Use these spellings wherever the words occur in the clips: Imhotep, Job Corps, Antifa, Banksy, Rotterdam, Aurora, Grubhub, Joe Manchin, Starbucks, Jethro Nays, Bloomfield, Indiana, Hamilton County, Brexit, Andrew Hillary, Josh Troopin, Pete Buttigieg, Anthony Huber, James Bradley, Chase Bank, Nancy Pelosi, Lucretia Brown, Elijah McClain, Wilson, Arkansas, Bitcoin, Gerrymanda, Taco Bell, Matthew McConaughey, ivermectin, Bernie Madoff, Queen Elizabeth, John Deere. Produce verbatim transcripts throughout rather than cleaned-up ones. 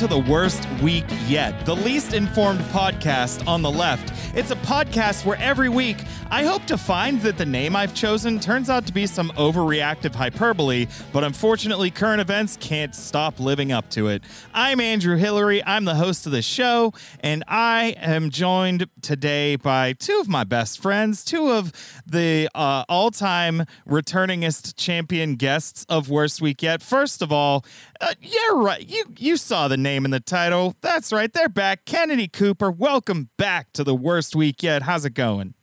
Welcome to the Worst Week Yet, the least informed podcast on the left. It's a podcast where every week I hope to find that the name I've chosen turns out to be some overreactive hyperbole, but unfortunately current events can't stop living up to it. I'm Andrew Hillary, I'm the host of the show, and I am joined today by two of my best friends, two of the uh, all-time returningest champion guests of Worst Week Yet. First of all, uh, you're right, you You saw the name in the title. That's right. They're back. Kennedy Cooper, welcome back to the Worst Week Yet. How's it going?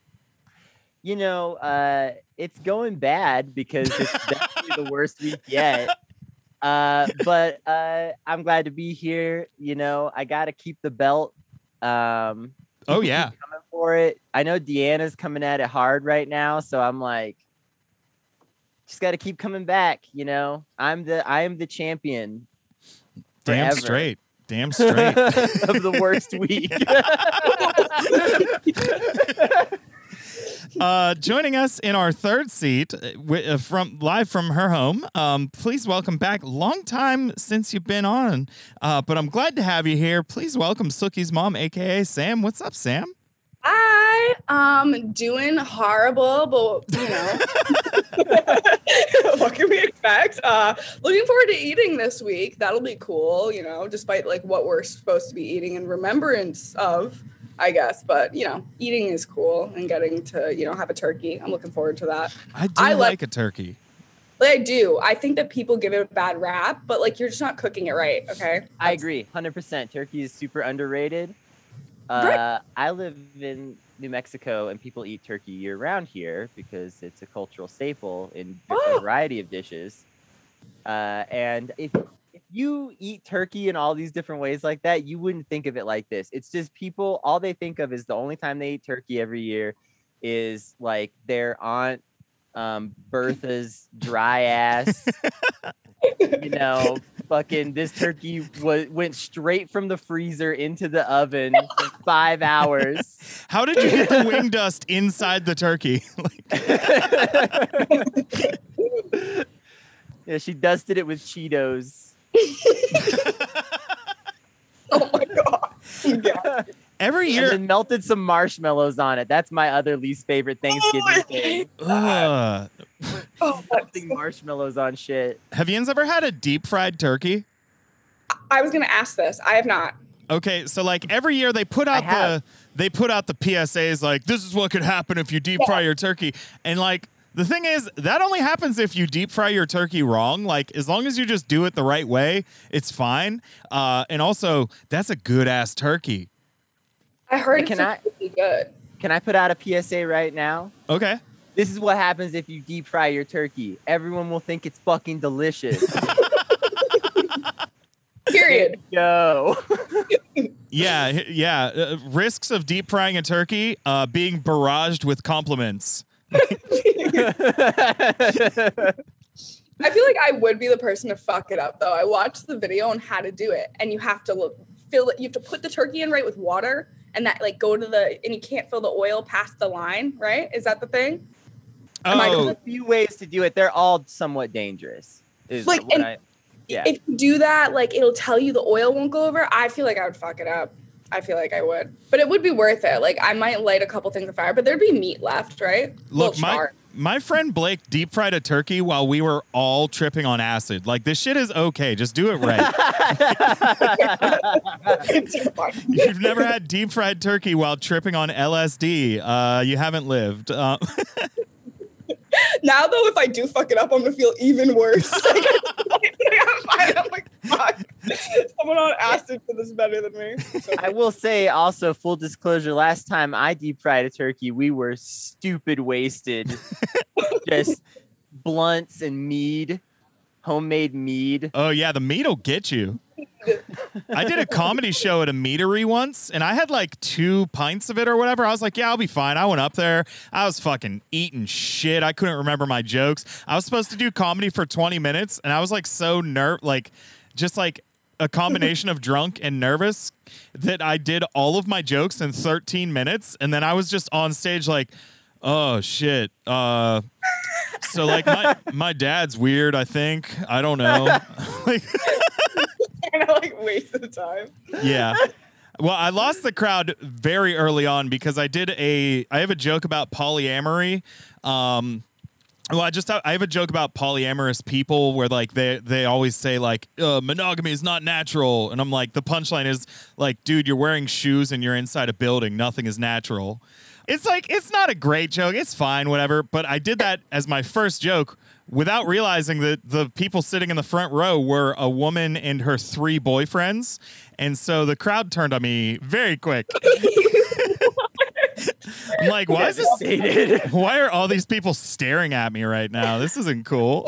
You know, uh, it's going bad because it's definitely the worst week yet. Uh, but uh, I'm glad to be here. You know, I got to keep the belt. Um, oh, yeah. Coming for it. I know Deanna's coming at it hard right now. So I'm like, just got to keep coming back. You know, I'm the I am the champion. Damn Ever. straight. Damn straight. Of the worst week. uh, joining us in our third seat, uh, from live from her home, um, please welcome back. Long time since you've been on, uh, but I'm glad to have you here. Please welcome Sookie's mom, a k a. Sam. What's up, Sam? Hi. Um, doing horrible, but, you know. What can we expect? Uh, looking forward to eating this week. That'll be cool, you know, despite like what we're supposed to be eating in remembrance of, I guess. But, you know, eating is cool and getting to, you know, have a turkey. I'm looking forward to that. I do I like, like a turkey. I do. I think that people give it a bad rap, but like you're just not cooking it right. Okay. That's- I agree. one hundred percent. Turkey is super underrated. Uh, I live in New Mexico and people eat turkey year round here because it's a cultural staple in oh. a variety of dishes. Uh, and if, if you eat turkey in all these different ways like that, you wouldn't think of it like this. It's just people, all they think of is the only time they eat turkey every year is like their aunt um, Bertha's dry ass, you know, fucking this turkey w- went straight from the freezer into the oven for five hours. How did you get the wing dust inside the turkey? Like- yeah, she dusted it with Cheetos. Oh my God. Yeah. Every year. And then melted some marshmallows on it. That's my other least favorite Thanksgiving oh thing. Uh. Oh, melting marshmallows on shit. Have you ever had a deep fried turkey? I was going to ask this. I have not. Okay, so like every year they put out the they put out the P S As like this is what could happen if you deep fry yeah. your turkey. And like the thing is that only happens if you deep fry your turkey wrong. Like as long as you just do it the right way, it's fine. Uh, and also that's a good ass turkey. I heard it's really good. Can I put out a P S A right now? Okay. This is what happens if you deep fry your turkey. Everyone will think it's fucking delicious. Period. Yo. yeah, yeah. Uh, risks of deep frying a turkey, uh, being barraged with compliments. I feel like I would be the person to fuck it up, though. I watched the video on how to do it, and you have to look, fill it. You have to put the turkey in right with water. And that like go to the and you can't fill the oil past the line, right? Is that the thing? Oh, there's a few ways to do it. They're all somewhat dangerous. Is like what and I, yeah. If you do that, like it'll tell you the oil won't go over. I feel like I would fuck it up. I feel like I would, but it would be worth it. Like I might light a couple things on fire, but there'd be meat left, right? Look, my char. my friend Blake deep fried a turkey while we were all tripping on acid. Like this shit is okay. Just do it right. You've never had deep fried turkey while tripping on L S D. Uh, you haven't lived. Uh- Now though, if I do fuck it up, I'm gonna feel even worse. Like, I'm like, fuck. Someone on acid for this better than me. So. I will say also, full disclosure, last time I deep fried a turkey, we were stupid wasted. Just blunts and mead, homemade mead. Oh yeah, the mead'll get you. I did a comedy show at a meadery once and I had like two pints of it or whatever. I was like, yeah, I'll be fine. I went up there. I was fucking eating shit. I couldn't remember my jokes. I was supposed to do comedy for twenty minutes and I was like so nerve, like just like a combination of drunk and nervous that I did all of my jokes in thirteen minutes. And then I was just on stage like, oh shit. Uh, so like my, my dad's weird. I think, I don't know. Like, kind of like waste of time. Yeah. Well, I lost the crowd very early on because I did a, I have a joke about polyamory. Um, well, I just, have, I have a joke about polyamorous people where like they, they always say like, uh, monogamy is not natural. And I'm like, the punchline is like, dude, you're wearing shoes and you're inside a building. Nothing is natural. It's like, it's not a great joke. It's fine, whatever. But I did that as my first joke without realizing that the people sitting in the front row were a woman and her three boyfriends. And so the crowd turned on me very quick. I'm like, why is this? Why are all these people staring at me right now? This isn't cool.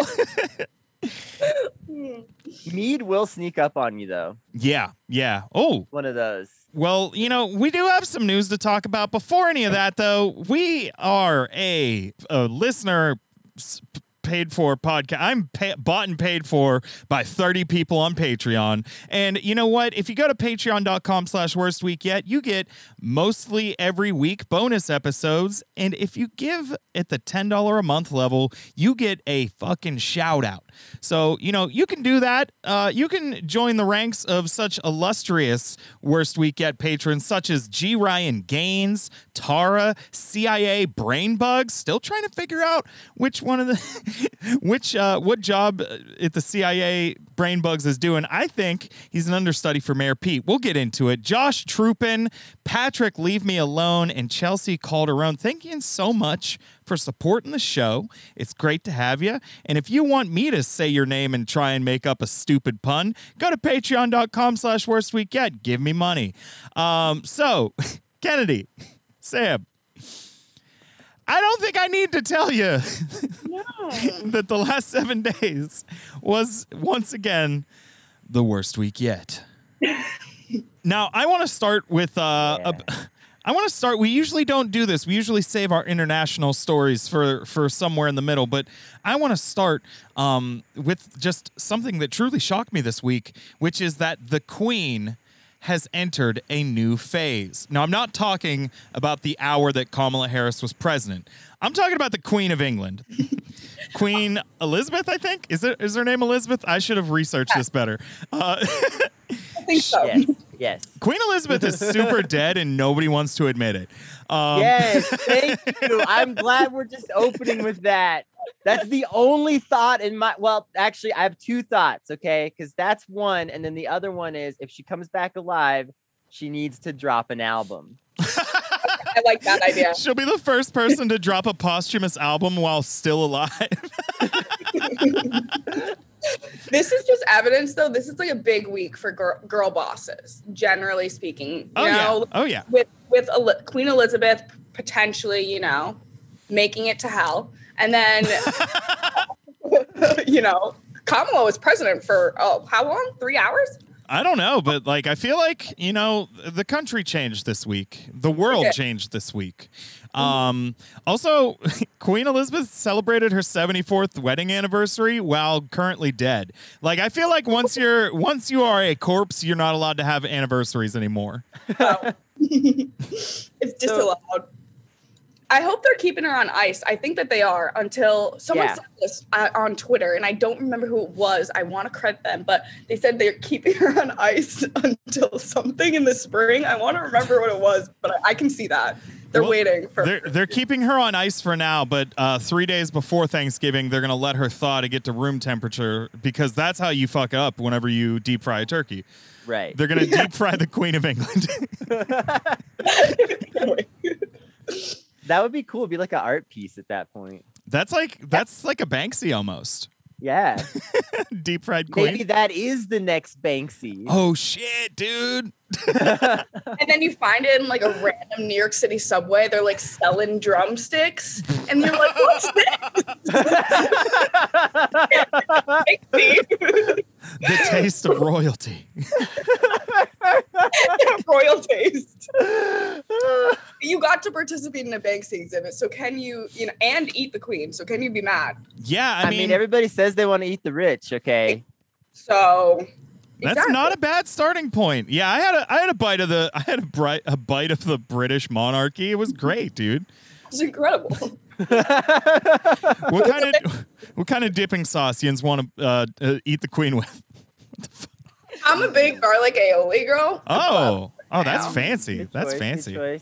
Mead will sneak up on you, though. Yeah, yeah. Oh, one of those. Well, you know, we do have some news to talk about. Before any of that, though, we are a, a listener sp- paid for podcast. I'm pay- bought and paid for by thirty people on Patreon. And you know what? If you go to patreon.com slash worst week yet, you get mostly every week bonus episodes. And if you give at the ten dollars a month level, you get a fucking shout out. So, you know, you can do that. Uh, you can join the ranks of such illustrious Worst Week Yet patrons, such as G. Ryan Gaines, Tara, C I A Brainbug, still trying to figure out which one of the, which, uh, what job at the C I A Brainbugs is doing. I think he's an understudy for Mayor Pete. We'll get into it. Josh Troopin, Patrick Leave Me Alone, and Chelsea Calderon. Thank you so much for supporting the show. It's great to have you. And if you want me to say your name and try and make up a stupid pun, go to patreon.com slash worst week yet. Give me money. Um, so, Kennedy, Sam, I don't think I need to tell you no. that the last seven days was, once again, the worst week yet. Now, I want to start with... Uh, yeah. a, I want to start, we usually don't do this. We usually save our international stories for, for somewhere in the middle, but I want to start um, with just something that truly shocked me this week, which is that the Queen has entered a new phase. Now, I'm not talking about the hour that Kamala Harris was president. I'm talking about the Queen of England. Queen Elizabeth, I think? Is it, is her name Elizabeth? I should have researched this better. Uh, I think so. Yes. Yes. Queen Elizabeth is super dead and nobody wants to admit it. Um, yes, thank you. I'm glad we're just opening with that. That's the only thought in my... Well, actually, I have two thoughts, okay? Because that's one. And then the other one is, if she comes back alive, she needs to drop an album. I like that idea. She'll be the first person to drop a posthumous album while still alive. This is just evidence, though. This is like a big week for girl, girl bosses, generally speaking. Oh, you know, yeah. Oh, yeah. With, with El- Queen Elizabeth potentially, you know, making it to hell. And then, you know, Kamala was president for oh, how long? Three hours? I don't know. But like, I feel like, you know, the country changed this week. The world okay. changed this week. Um, also, Queen Elizabeth celebrated her seventy-fourth wedding anniversary while currently dead. Like, I feel like once you're once you are a corpse, you're not allowed to have anniversaries anymore. Oh. It's disallowed. So, I hope they're keeping her on ice. I think that they are until someone yeah. said this uh, on Twitter, and I don't remember who it was. I want to credit them, but they said they're keeping her on ice until something in the spring. I want to remember what it was, but I, I can see that. They're well, waiting for they're, they're keeping her on ice for now, but uh, three days before Thanksgiving, they're going to let her thaw to get to room temperature because that's how you fuck up whenever you deep fry a turkey. Right. They're going to yeah. deep fry the Queen of England. That would be cool. It'd be like an art piece at that point. That's like that's like a Banksy almost. Yeah. Deep fried queen. Maybe that is the next Banksy. Oh shit, dude. And then you find it in like a random New York City subway. They're like selling drumsticks. And you're like, what's this? The taste of royalty. Royal taste. You got to participate in a Banksy exhibit. So can you, you know, and eat the queen. So can you be mad? Yeah. I, I mean, mean, everybody says they want to eat the rich. Okay. So... That's exactly. not a bad starting point. Yeah, I had a I had a bite of the I had a, bri- a bite of the British monarchy. It was great, dude. It was incredible. What kind of what kind of dipping sauce you want to uh, uh, eat the queen with? What the fuck? I'm a big garlic aioli girl. Oh, oh, that's wow. fancy. Good that's choice, fancy. Yeah.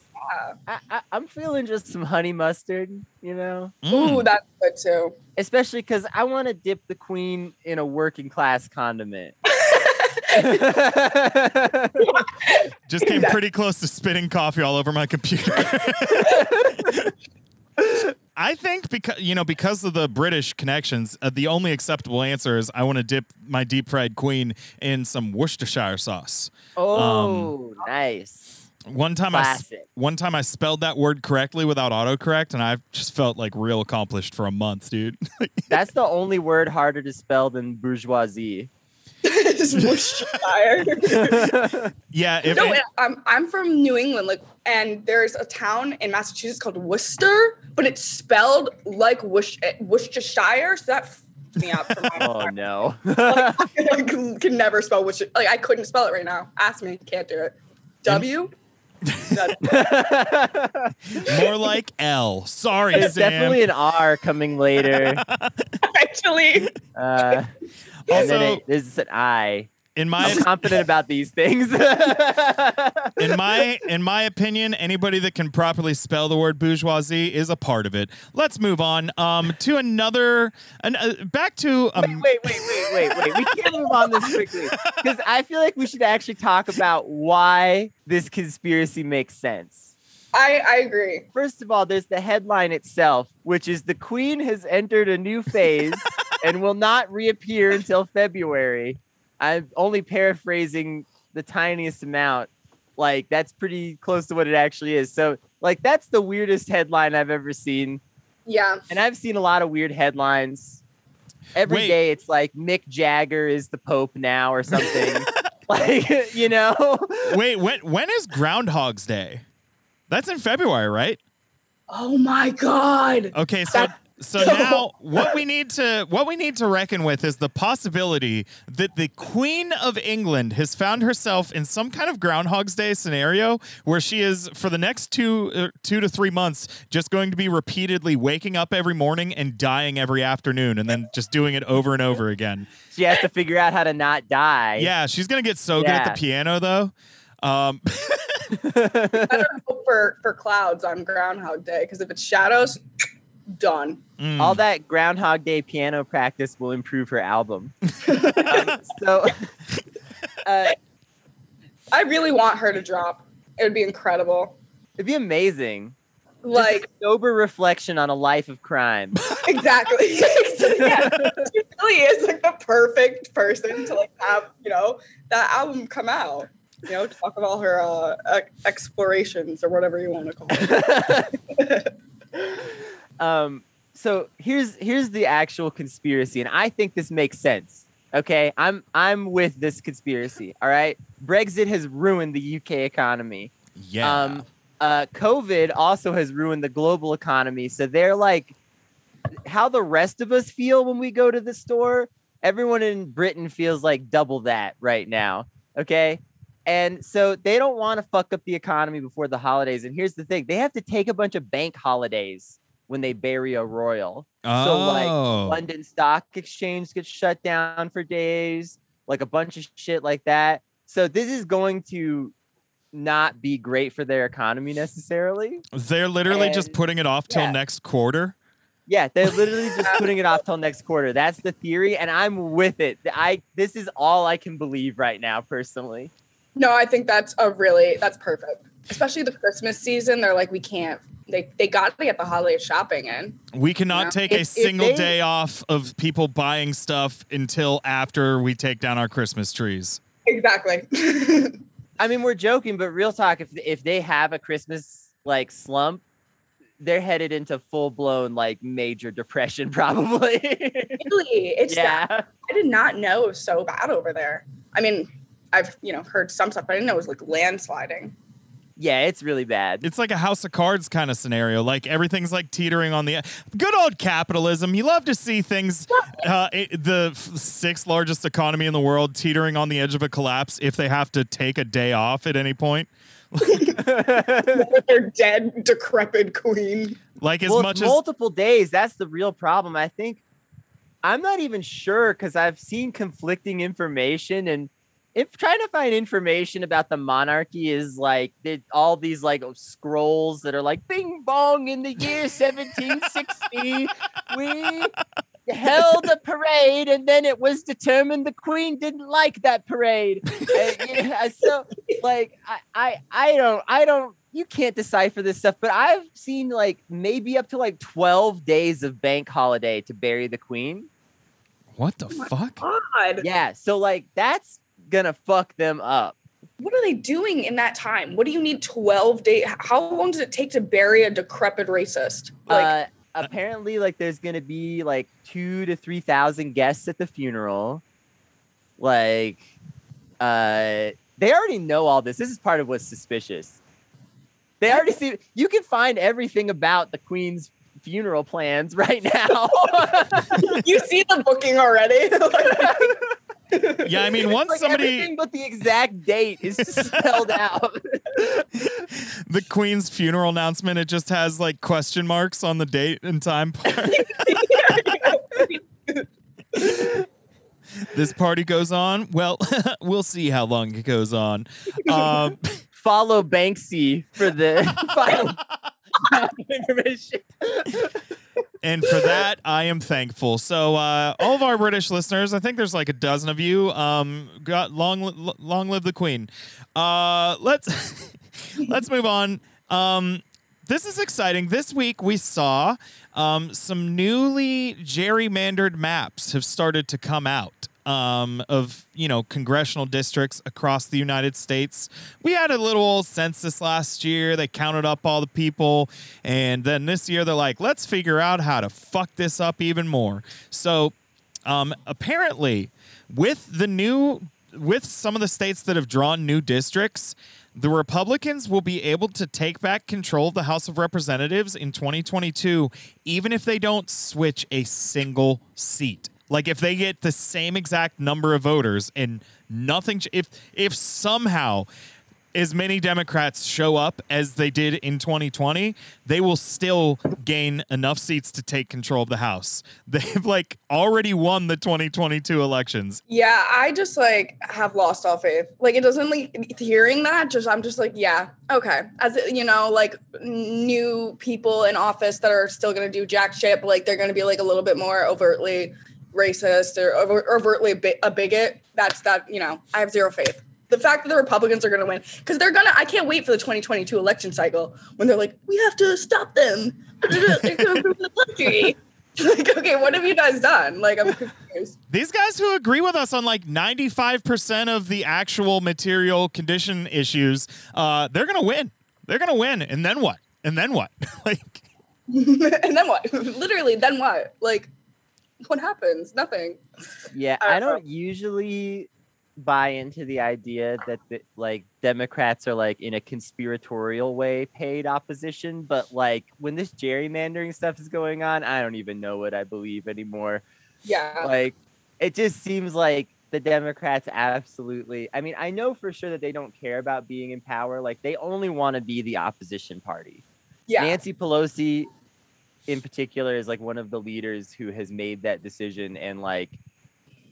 I, I, I'm feeling just some honey mustard, you know. Mm. Ooh, that's good too. Especially because I want to dip the queen in a working class condiment. Just came pretty close to spitting coffee all over my computer. I think because you know because of the British connections, uh, the only acceptable answer is I want to dip my deep fried queen in some Worcestershire sauce. Oh, um, nice! One time Classic. I one time I spelled that word correctly without autocorrect, and I just felt like real accomplished for a month, dude. That's the only word harder to spell than bourgeoisie. Worcestershire. Yeah. If no, it, I'm I'm from New England, like, and there's a town in Massachusetts called Worcester, but it's spelled like Worcestershire, so that f***ed me up. For my oh part. No! Like, I can never spell Worcestershire. Like I couldn't spell it right now. Ask me, can't do it. W. More like L. Sorry, it's Sam. Definitely an R coming later. Actually. Uh, Also, this is an I. In my, I'm confident about these things. in my, in my opinion, anybody that can properly spell the word bourgeoisie is a part of it. Let's move on um, to another. An, uh, back to um, wait, wait, wait, wait, wait, wait. We can't move on this quickly because I feel like we should actually talk about why this conspiracy makes sense. I, I agree. First of all, there's the headline itself, which is the Queen has entered a new phase and will not reappear until February. I'm only paraphrasing the tiniest amount. Like, that's pretty close to what it actually is. So, like, that's the weirdest headline I've ever seen. Yeah. And I've seen a lot of weird headlines. Every Wait. day it's like, Mick Jagger is the Pope now or something. Like, you know? Wait, when when is Groundhog's Day? That's in February, right? Oh my God. Okay, so That's- so now what we need to what we need to reckon with is the possibility that the Queen of England has found herself in some kind of Groundhog's Day scenario where she is for the next two uh, two to three months just going to be repeatedly waking up every morning and dying every afternoon and then just doing it over and over again. She has to figure out how to not die. Yeah, she's going to get so yeah. good at the piano though. Um I don't hope for, for clouds on Groundhog Day because if it's shadows, done. Mm. All that Groundhog Day piano practice will improve her album. um, so uh, I really want her to drop. It would be incredible. It'd be amazing. Like just a sober reflection on a life of crime. Exactly. Yeah. She really is like the perfect person to like have, you know, that album come out. You know, talk about her uh, explorations or whatever you want to call it. um, so here's here's the actual conspiracy, and I think this makes sense. Okay, I'm I'm with this conspiracy. All right, Brexit has ruined the U K economy. Yeah. Um, uh, COVID also has ruined the global economy. So they're like, how the rest of us feel when we go to the store. Everyone in Britain feels like double that right now. Okay. And so they don't want to fuck up the economy before the holidays. And here's the thing. They have to take a bunch of bank holidays when they bury a royal. Oh. So like London Stock Exchange gets shut down for days, like a bunch of shit like that. So this is going to not be great for their economy necessarily. They're literally and, just putting it off till yeah. next quarter. Yeah, they're literally just putting it off till next quarter. That's the theory. And I'm with it. I This is all I can believe right now, personally. No, I think that's a really, that's perfect. Especially the Christmas season. They're like, we can't, they they got to get the holiday shopping in. We cannot you know? take if, a single they, day off of people buying stuff until after we take down our Christmas trees. Exactly. I mean, we're joking, but real talk, if if they have a Christmas like slump, they're headed into full blown like major depression probably. Really? It's yeah. that. I did not know it was so bad over there. I mean, I've, you know, heard some stuff, but I didn't know it was like landsliding. Yeah, it's really bad. It's like a House of Cards kind of scenario. Like everything's like teetering on the good old capitalism. You love to see things, uh, it, the sixth largest economy in the world teetering on the edge of a collapse if they have to take a day off at any point. Their dead, decrepit queen. Like as well, much as multiple days. That's the real problem. I think I'm not even sure because I've seen conflicting information and if trying to find information about the monarchy is like all these like scrolls that are like bing bong in the year seventeen sixty, we held a parade and then it was determined the Queen didn't like that parade. And, yeah, so like I, I I don't I don't you can't decipher this stuff, but I've seen like maybe up to like twelve days of bank holiday to bury the Queen. What the oh fuck? God. Yeah, so like that's gonna fuck them up. What are they doing in that time? What do you need twelve days? How long does it take to bury a decrepit racist? Like uh, apparently like there's gonna be like two to three thousand guests at the funeral. Like uh they already know all this. This is part of what's suspicious. They already see you can find everything about the Queen's funeral plans right now. You see the booking already. Yeah, I mean, once like somebody... everything but the exact date is spelled out. The Queen's funeral announcement, it just has, like, question marks on the date and time part. This party goes on. Well, we'll see how long it goes on. Um, Follow Banksy for the final information. And for that, I am thankful. So uh, all of our British listeners, I think there's like a dozen of you. Um, got long, li- long live the Queen. Uh, let's let's move on. Um, this is exciting. This week we saw um, some newly gerrymandered maps have started to come out. Um, of, you know, congressional districts across the United States. We had a little old census last year. They counted up all the people. And then this year they're like, let's figure out how to fuck this up even more. So um, apparently with the new, with some of the states that have drawn new districts, the Republicans will be able to take back control of the House of Representatives in twenty twenty-two, even if they don't switch a single seat. Like, if they get the same exact number of voters and nothing... If if somehow as many Democrats show up as they did in twenty twenty, they will still gain enough seats to take control of the House. They've, like, already won the twenty twenty-two elections. Yeah, I just, like, have lost all faith. Like, it doesn't, like, hearing that, just I'm just like, yeah, okay. As, you know, like, new people in office that are still going to do jack shit, but, like, they're going to be, like, a little bit more overtly... racist or overtly a bigot. That's that, you know, I have zero faith. The fact that the Republicans are going to win, because they're going to, I can't wait for the twenty twenty-two election cycle when they're like, we have to stop them. They're going to ruin the country. Like, okay, what have you guys done? Like, I'm confused. These guys who agree with us on like ninety-five percent of the actual material condition issues, uh, they're going to win. They're going to win. And then what? And then what? Like, and then what? Literally, then what? Like, what happens? Nothing. Yeah, I don't usually buy into the idea that the, like Democrats are like in a conspiratorial way paid opposition, but like when this gerrymandering stuff is going on, I don't even know what I believe anymore. Yeah. Like it just seems like the Democrats absolutely, I mean, I know for sure that they don't care about being in power. Like they only want to be the opposition party. Yeah. Nancy Pelosi in particular is like one of the leaders who has made that decision, and like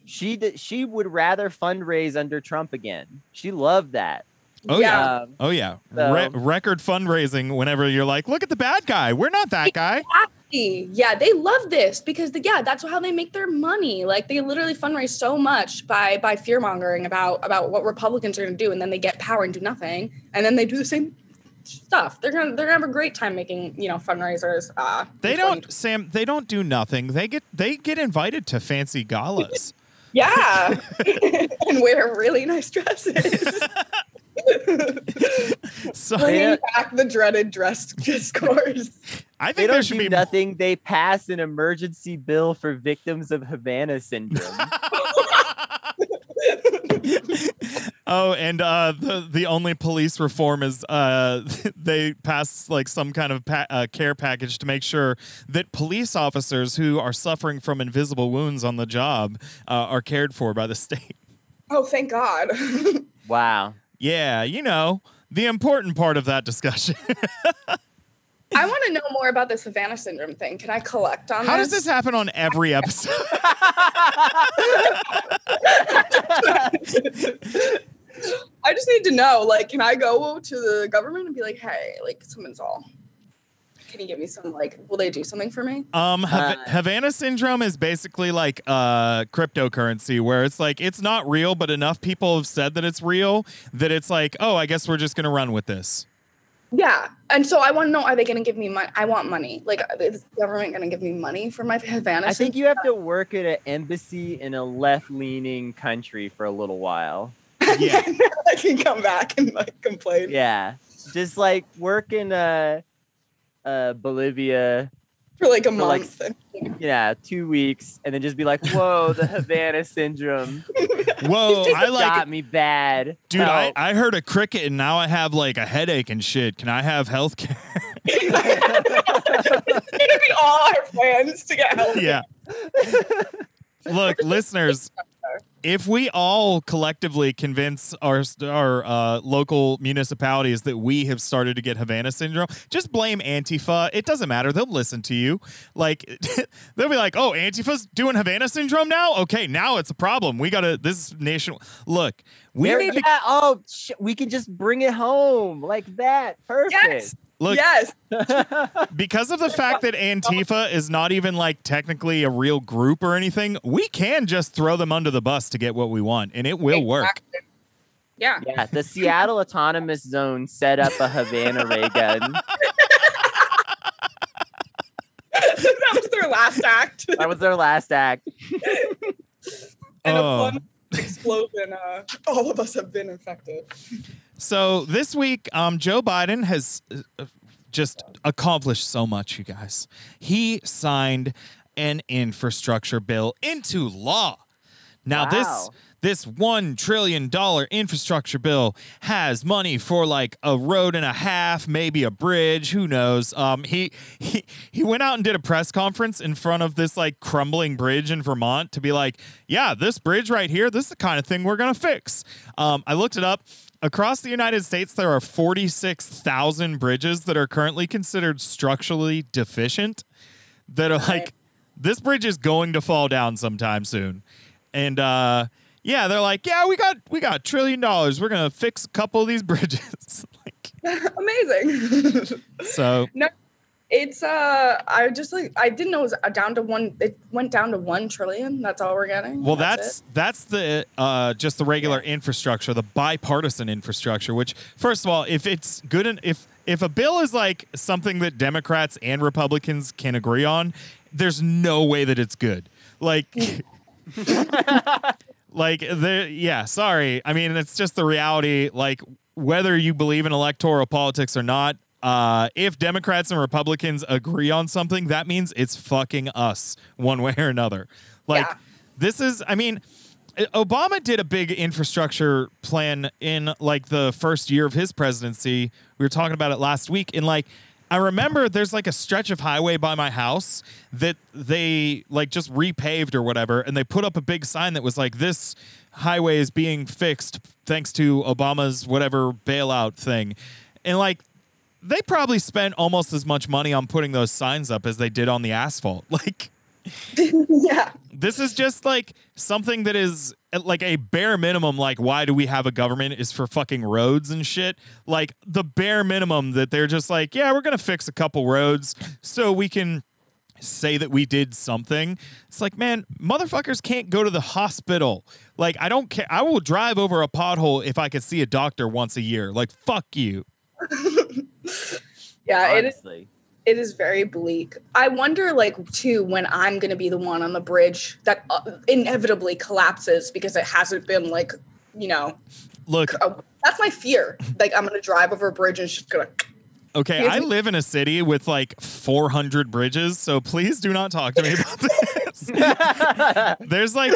she did, she would rather fundraise under Trump again. She loved that. Oh yeah, yeah. oh yeah. So. Re- record fundraising. Whenever you're like, look at the bad guy. We're not that guy. Exactly. Yeah, they love this because the, yeah, that's how they make their money. Like they literally fundraise so much by by fear mongering about about what Republicans are going to do, and then they get power and do nothing, and then they do the same stuff. They're gonna they're gonna have a great time making, you know, fundraisers. Uh, they don't, Sam. They don't do nothing. They get they get invited to fancy galas. Yeah, and wear really nice dresses. So, bringing back the dreaded dress discourse. I think they don't there should do be nothing. More. They pass an emergency bill for victims of Havana Syndrome. Oh, and uh, the the only police reform is uh, they pass like some kind of pa- uh, care package to make sure that police officers who are suffering from invisible wounds on the job uh, are cared for by the state. Oh, thank God! Wow. Yeah, you know the important part of that discussion. I want to know more about this Havana Syndrome thing. Can I collect on this? How does this happen on every episode? I just need to know, like, can I go to the government and be like, hey, like, someone's all, can you give me some, like, will they do something for me? Um, ha- uh, Havana Syndrome is basically like uh, cryptocurrency where it's like, it's not real, but enough people have said that it's real that it's like, oh, I guess we're just going to run with this. Yeah. And so I want to know, are they going to give me money? I want money. Like, is the government going to give me money for my Havana? I think you have to work at an embassy in a left-leaning country for a little while. Yeah. I can come back and, like, complain. Yeah. Just, like, work in uh, uh, Bolivia. For, like, a month. Like, yeah, two weeks. And then just be like, whoa, the Havana Syndrome. Whoa, I like got me bad. Dude, I, I heard a cricket and now I have like a headache and shit. Can I have health care? It's gonna be all our plans to get health care. Yeah. Look, listeners, if we all collectively convince our our uh, local municipalities that we have started to get Havana Syndrome, just blame Antifa. It doesn't matter. They'll listen to you. Like, they'll be like, oh, Antifa's doing Havana Syndrome now? Okay, now it's a problem. We got to, this nation. Look, we there, need yeah, to. Oh, sh- we can just bring it home like that. Perfect. Yes. Look, yes. Because of the fact that Antifa is not even like technically a real group or anything, we can just throw them under the bus to get what we want, and it will work. Yeah. Yeah. The Seattle Autonomous Zone set up a Havana ray gun. That was their last act. That was their last act. And oh. a fun explosion. Uh, all of us have been infected. So this week, um, Joe Biden has just accomplished so much, you guys. He signed an infrastructure bill into law. Now, wow. this this one trillion dollars infrastructure bill has money for like a road and a half, maybe a bridge. Who knows? Um, he, he, he went out and did a press conference in front of this like crumbling bridge in Vermont to be like, yeah, this bridge right here, this is the kind of thing we're going to fix. Um, I looked it up. Across the United States, there are forty-six thousand bridges that are currently considered structurally deficient that are like, this bridge is going to fall down sometime soon. And uh, yeah, they're like, yeah, we got we got a trillion dollars. We're going to fix a couple of these bridges. Like, amazing. So no, it's uh, I just like I didn't know it was down to one. It went down to one trillion. That's all we're getting. Well, that's that's, that's the uh, just the regular yeah. infrastructure, the bipartisan infrastructure, which first of all, if it's good and if if a bill is like something that Democrats and Republicans can agree on, there's no way that it's good. Like like, the yeah, sorry. I mean, it's just the reality, like whether you believe in electoral politics or not. Uh, if Democrats and Republicans agree on something, that means it's fucking us one way or another. Like, yeah. this is, I mean, Obama did a big infrastructure plan in, like, the first year of his presidency. We were talking about it last week. And, like, I remember there's, like, a stretch of highway by my house that they, like, just repaved or whatever. And they put up a big sign that was, like, this highway is being fixed thanks to Obama's whatever bailout thing. And, like, they probably spent almost as much money on putting those signs up as they did on the asphalt. Like, yeah, this is just like something that is like a bare minimum. Like, why do we have a government is for fucking roads and shit. Like the bare minimum that they're just like, yeah, we're going to fix a couple roads so we can say that we did something. It's like, man, motherfuckers can't go to the hospital. Like, I don't care. I will drive over a pothole if I could see a doctor once a year. Like, fuck you. Yeah, it is, it is very bleak. I wonder, like, too, when I'm going to be the one on the bridge that uh, inevitably collapses because it hasn't been, like, you know. Look. Uh, that's my fear. Like, I'm going to drive over a bridge and it's just going to. Okay, I me. live in a city with, like, four hundred bridges, so please do not talk to me about this. There's, like.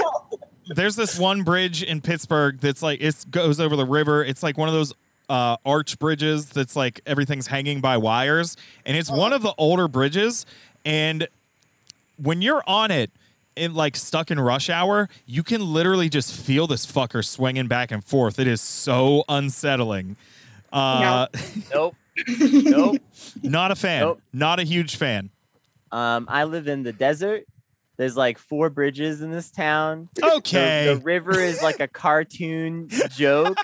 There's this one bridge in Pittsburgh that's, like, it goes over the river. It's, like, one of those. Uh, arch bridges that's like everything's hanging by wires, and it's oh. one of the older bridges, and when you're on it and like stuck in rush hour, you can literally just feel this fucker swinging back and forth. It is so unsettling. Uh, nope. nope. Nope. Not a fan. Nope. Not a huge fan. Um, I live in the desert. There's like four bridges in this town. Okay. The, the river is like a cartoon joke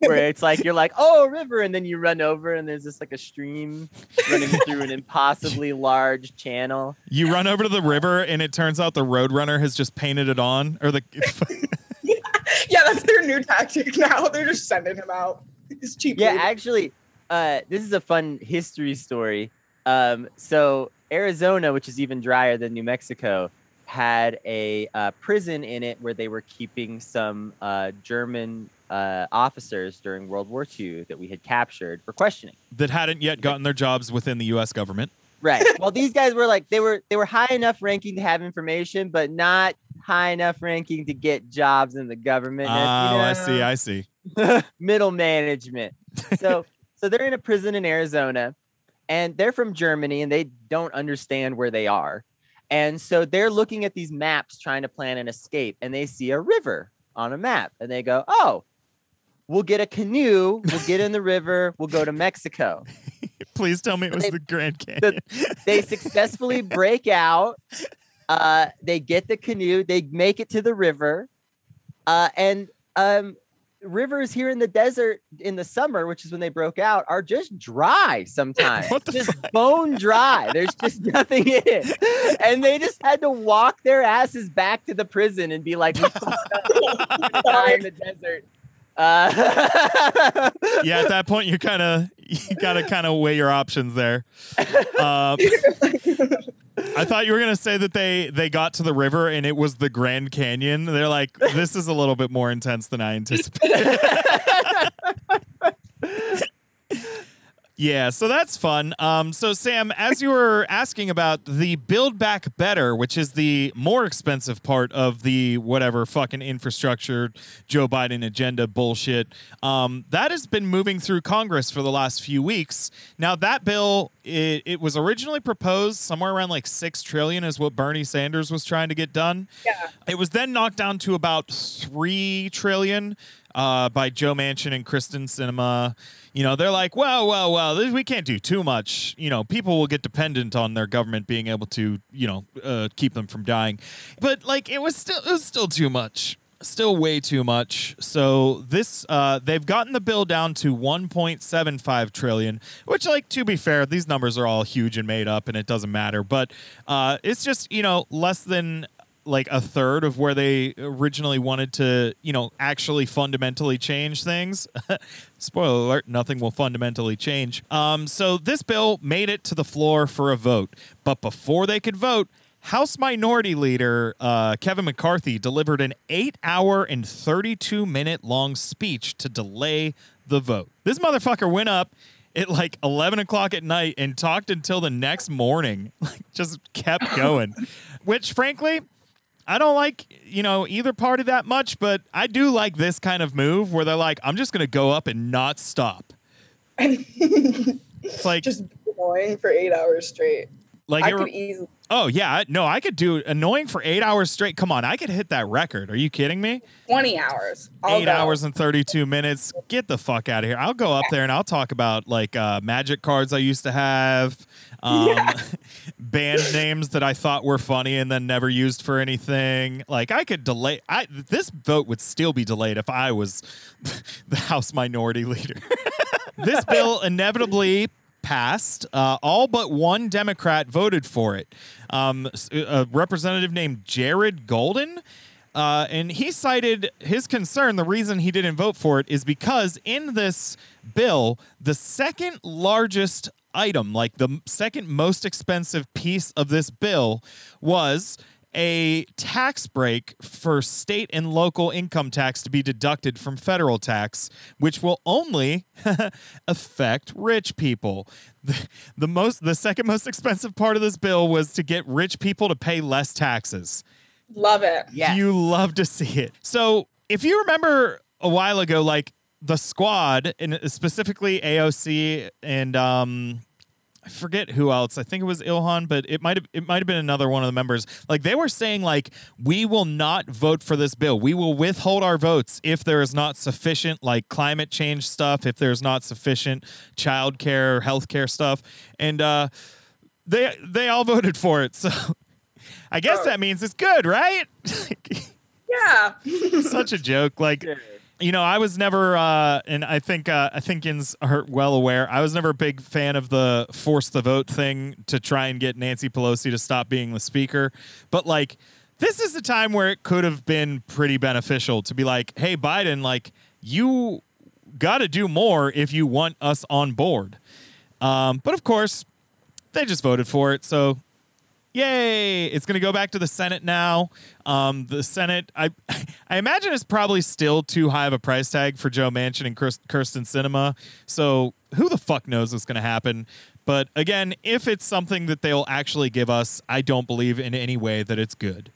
where it's like, you're like, oh, a river. And then you run over and there's just like a stream running through an impossibly large channel. You run over to the river and it turns out the Roadrunner has just painted it on. Or the. yeah. yeah, that's their new tactic now. They're just sending him out. It's cheap. Yeah, actually, uh, this is a fun history story. Um, so Arizona, which is even drier than New Mexico, had a uh, prison in it where they were keeping some uh, German uh, officers during World War Two that we had captured for questioning. That hadn't yet gotten their jobs within the U S government. Right. Well, these guys were like, they were they were high enough ranking to have information, but not high enough ranking to get jobs in the government. Oh, as, you know, I see. I see. Middle management. So, so they're in a prison in Arizona. And they're from Germany and they don't understand where they are. And so they're looking at these maps, trying to plan an escape. And they see a river on a map and they go, oh, we'll get a canoe. We'll get in the river. We'll go to Mexico. Please tell me it was they, the Grand Canyon. The, they successfully break out. Uh, they get the canoe. They make it to the river. Uh, and um rivers here in the desert in the summer, which is when they broke out, are just dry sometimes. What the just fuck? Bone dry. There's just nothing in it. And they just had to walk their asses back to the prison and be like, we die in the desert. Uh, yeah, at that point, you kind of you got to kind of weigh your options there. Uh, I thought you were going to say that they, they got to the river and it was the Grand Canyon. They're like, this is a little bit more intense than I anticipated. Yeah, so that's fun. Um, so, Sam, as you were asking about the Build Back Better, which is the more expensive part of the whatever fucking infrastructure Joe Biden agenda bullshit, um, that has been moving through Congress for the last few weeks. Now, that bill, it, it was originally proposed somewhere around like six trillion dollars is what Bernie Sanders was trying to get done. Yeah. It was then knocked down to about three trillion dollars. Uh, by Joe Manchin and Kyrsten Sinema. You know, they're like, well, well, well, this, we can't do too much. You know, people will get dependent on their government being able to, you know, uh, keep them from dying. But like, it was still, it was still too much, still way too much. So this, uh, they've gotten the bill down to one point seven five trillion, which, like, to be fair, these numbers are all huge and made up and it doesn't matter. But uh, it's just, you know, less than like a third of where they originally wanted to, you know, actually fundamentally change things. Spoiler alert, nothing will fundamentally change. Um, so this bill made it to the floor for a vote. But before they could vote, House Minority Leader uh, Kevin McCarthy delivered an eight hour and thirty-two minute long speech to delay the vote. This motherfucker went up at like eleven o'clock at night and talked until the next morning. Like, just kept going, which frankly, I don't like, you know, either party that much, but I do like this kind of move where they're like, I'm just going to go up and not stop. It's like just annoying for eight hours straight. Like I it, could easily. Oh, yeah. No, I could do annoying for eight hours straight. Come on. I could hit that record. Are you kidding me? twenty hours. I'll eight go. hours and thirty-two minutes. Get the fuck out of here. I'll go up there and I'll talk about like uh, magic cards I used to have. Um, yeah. Band names that I thought were funny and then never used for anything. Like, I could delay. I This vote would still be delayed if I was the House Minority Leader. This bill inevitably passed. Uh, all but one Democrat voted for it. Um, a representative named Jared Golden. Uh, and he cited his concern. The reason he didn't vote for it is because in this bill, the second largest item, like the second most expensive piece of this bill, was a tax break for state and local income tax to be deducted from federal tax, which will only affect rich people. The, the most, the second most expensive part of this bill was to get rich people to pay less taxes. Love it. Yeah. You love to see it. So if you remember a while ago, like the Squad, and specifically A O C and um, I forget who else. I think it was Ilhan, but it might have it might have been another one of the members. Like they were saying, like, we will not vote for this bill. We will withhold our votes if there is not sufficient like climate change stuff, if there's not sufficient childcare, healthcare stuff, and uh, they they all voted for it. So I guess oh. that means it's good, right? Yeah, such a joke. Like. You know, I was never, uh, and I think uh, I think Ian's well aware, I was never a big fan of the force the vote thing to try and get Nancy Pelosi to stop being the speaker. But, like, this is the time where it could have been pretty beneficial to be like, hey, Biden, like, you got to do more if you want us on board. Um, but, of course, they just voted for it, so... Yay! It's going to go back to the Senate now. Um, the Senate, I I imagine it's probably still too high of a price tag for Joe Manchin and Kyrsten Sinema. So who the fuck knows what's going to happen? But again, if it's something that they'll actually give us, I don't believe in any way that it's good.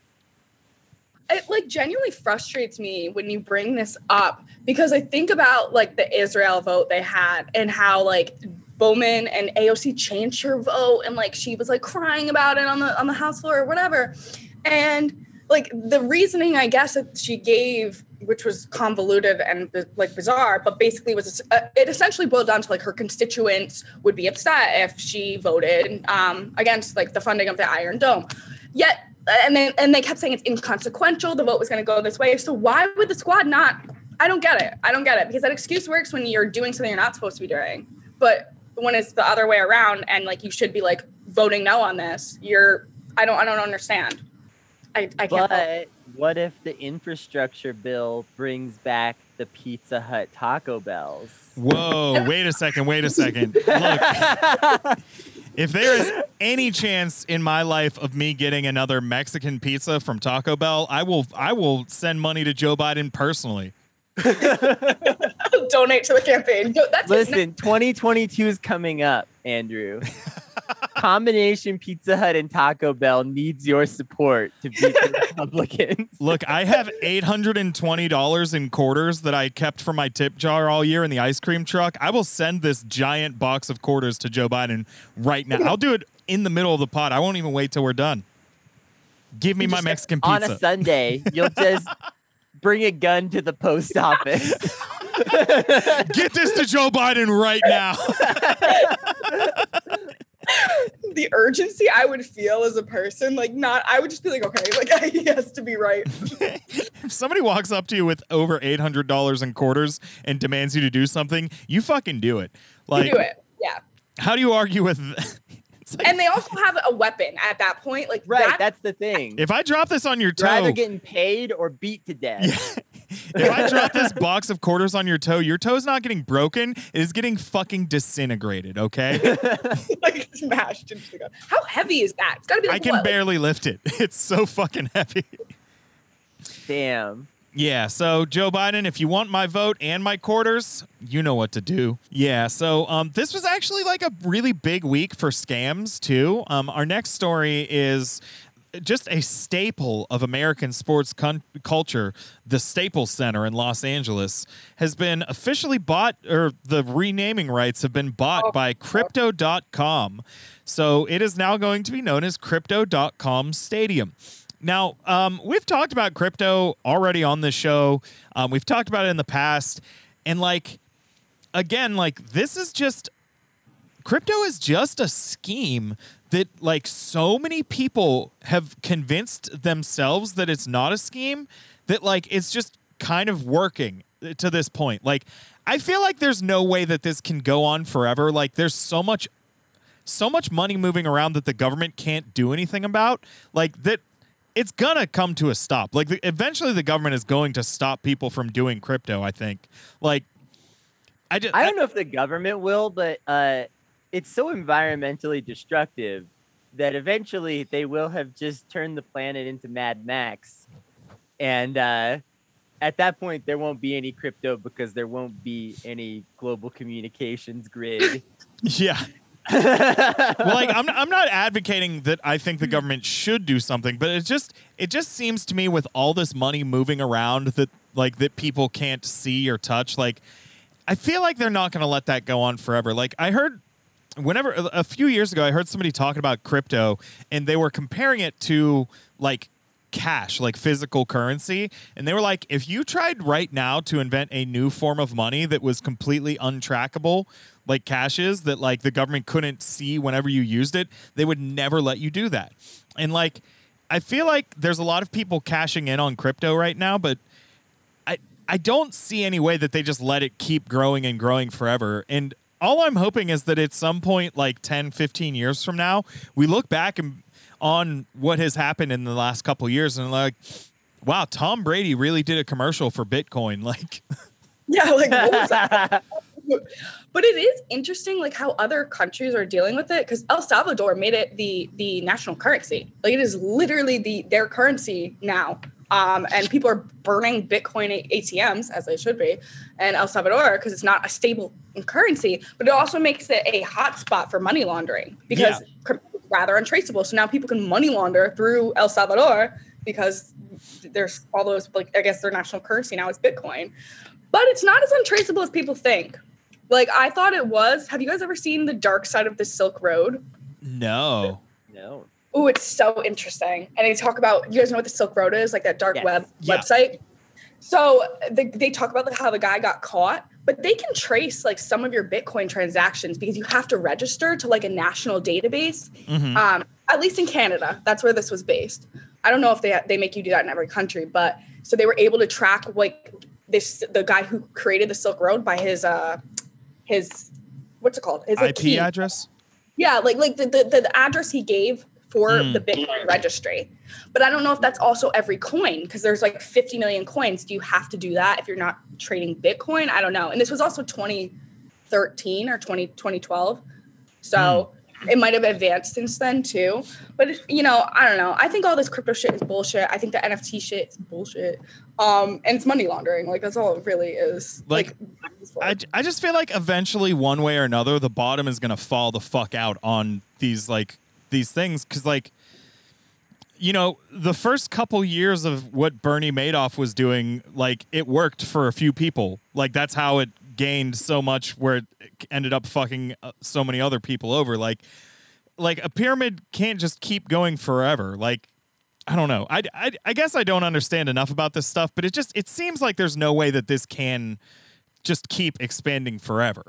It like genuinely frustrates me when you bring this up because I think about like the Israel vote they had and how like Bowman and A O C changed her vote and like she was like crying about it on the on the House floor or whatever. And like the reasoning, I guess, that she gave, which was convoluted and like bizarre, but basically was uh, it essentially boiled down to like her constituents would be upset if she voted um, against like the funding of the Iron Dome. Yet and then and they kept saying it's inconsequential. The vote was going to go this way. So why would the squad not? I don't get it. I don't get it because that excuse works when you're doing something you're not supposed to be doing, but when it's the other way around and like you should be like voting no on this, you're I don't I don't understand. I, I can't. But vote. What if the infrastructure bill brings back the Pizza Hut Taco Bells? Whoa! wait a second! Wait a second! Look, if there is any chance in my life of me getting another Mexican pizza from Taco Bell, I will I will send money to Joe Biden personally. Donate to the campaign. Yo, that's Listen, twenty twenty-two is coming up, Andrew. Combination Pizza Hut and Taco Bell needs your support to beat the Republicans. Look, I have eight hundred twenty dollars in quarters that I kept from my tip jar all year in the ice cream truck. I will send this giant box of quarters to Joe Biden right now. I'll do it in the middle of the pot. I won't even wait till we're done. Give me you my Mexican pizza. On a Sunday, you'll just... Bring a gun to the post office. Get this to Joe Biden right now. The urgency I would feel as a person, like not, I would just be like, okay, like he has to be right. If somebody walks up to you with over eight hundred dollars in quarters and demands you to do something, you fucking do it. Like, you do it. Yeah. How do you argue with that? Like, and they also have a weapon at that point. Like Right, that, that's the thing. If I drop this on your toe... You're either getting paid or beat to death. Yeah. If I drop this box of quarters on your toe, your toe's not getting broken. It is getting fucking disintegrated, okay? Like smashed into the ground. How heavy is that? It's gotta be like, I can what? barely lift it. It's so fucking heavy. Damn. Yeah, so Joe Biden, if you want my vote and my quarters, you know what to do. Yeah, so um, this was actually like a really big week for scams, too. Um, our next story is just a staple of American sports con- culture. The Staples Center in Los Angeles has been officially bought, or the renaming rights have been bought by Crypto dot com. So it is now going to be known as Crypto dot com Stadium. Now, um, we've talked about crypto already on this show. Um, we've talked about it in the past. And, like, again, like, this is just... Crypto is just a scheme that, like, so many people have convinced themselves that it's not a scheme, that, like, it's just kind of working to this point. Like, I feel like there's no way that this can go on forever. Like, there's so much, so much money moving around that the government can't do anything about. Like, that... It's gonna come to a stop. Like the, eventually, the government is going to stop people from doing crypto. I think. Like, I just, I don't I, know if the government will, but uh, it's so environmentally destructive that eventually they will have just turned the planet into Mad Max, and uh, at that point, there won't be any crypto because there won't be any global communications grid. Yeah. Well, like I'm, I'm not advocating that I think the government should do something, but it just it just seems to me with all this money moving around that like that people can't see or touch. Like, I feel like they're not going to let that go on forever. Like I heard whenever a few years ago, I heard somebody talking about crypto and they were comparing it to like cash, like physical currency. And they were like, if you tried right now to invent a new form of money that was completely untrackable, like cash is, that like the government couldn't see whenever you used it, they would never let you do that. And like, I feel like there's a lot of people cashing in on crypto right now, but I I don't see any way that they just let it keep growing and growing forever. And all I'm hoping is that at some point, like ten, fifteen years from now, we look back and on what has happened in the last couple of years and like, wow, Tom Brady really did a commercial for Bitcoin. Like, yeah, like what was that? But it is interesting, like how other countries are dealing with it, because El Salvador made it the the national currency. Like it is literally the their currency now, um, and people are burning Bitcoin A T Ms as they should be in El Salvador because it's not a stable currency. But it also makes it a hotspot for money laundering because yeah. crypto is rather untraceable. So now people can money launder through El Salvador because there's all those like I guess their national currency now is Bitcoin, but it's not as untraceable as people think. Like, I thought it was. Have you guys ever seen The Dark Side of the Silk Road? No. No. Oh, it's so interesting. And they talk about, you guys know what the Silk Road is? Like that dark yes. web yeah. website? So they, they talk about how the guy got caught, but they can trace, like, some of your Bitcoin transactions because you have to register to, like, a national database. Mm-hmm. Um, at least in Canada. That's where this was based. I don't know if they they make you do that in every country, but so they were able to track, like, this the guy who created the Silk Road by his... uh. His, what's it called? His I P key. Address? Yeah, like like the, the, the address he gave for mm. the Bitcoin registry. But I don't know if that's also every coin because there's like fifty million coins. Do you have to do that if you're not trading Bitcoin? I don't know. And this was also twenty thirteen or twenty twelve. So mm. it might have advanced since then too. But, you know, I don't know. I think all this crypto shit is bullshit. I think the N F T shit is bullshit. Um, and it's money laundering. Like, that's all it really is. Like, like I, I just feel like eventually, one way or another, the bottom is going to fall the fuck out on these, like, these things. Because, like, you know, the first couple years of what Bernie Madoff was doing, like, it worked for a few people. Like, that's how it gained so much where it ended up fucking so many other people over. Like, like a pyramid can't just keep going forever. Like, I don't know. I, I, I guess I don't understand enough about this stuff, but it just it seems like there's no way that this can just keep expanding forever,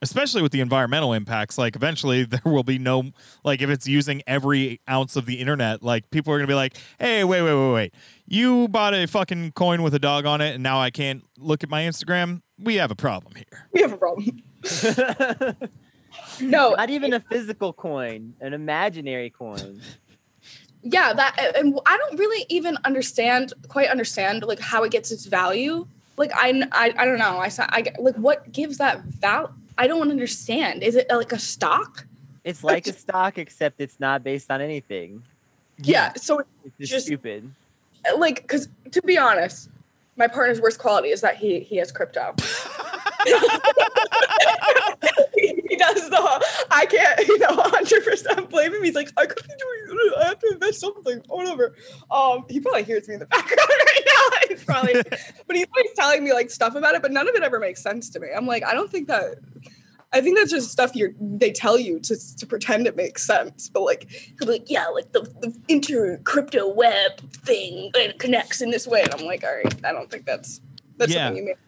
especially with the environmental impacts. Like eventually there will be no like if it's using every ounce of the internet, like people are going to be like, hey, wait, wait, wait, wait. You bought a fucking coin with a dog on it and now I can't look at my Instagram. We have a problem here. We have a problem. No, not even a physical coin, an imaginary coin. Yeah, that and I don't really even understand, quite understand, like how it gets its value. Like I, I, I don't know. I, I like what gives that value? I don't understand. Is it like a stock? It's like a stock, except it's not based on anything. Yeah, so it's, it's just, just stupid. Like, because to be honest, my partner's worst quality is that he he has crypto. He does the whole, I can't, you know, one hundred percent blame him. He's like, I could be doing, I have to invest something, whatever. Um, he probably hears me in the background right now. He's probably, but he's always telling me like stuff about it, but none of it ever makes sense to me. I'm like, I don't think that, I think that's just stuff you're, they tell you to to pretend it makes sense. But like, he'll be like, yeah, like the, the inter-crypto web thing and connects in this way. And I'm like, all right, I don't think that's, that's yeah. something you make.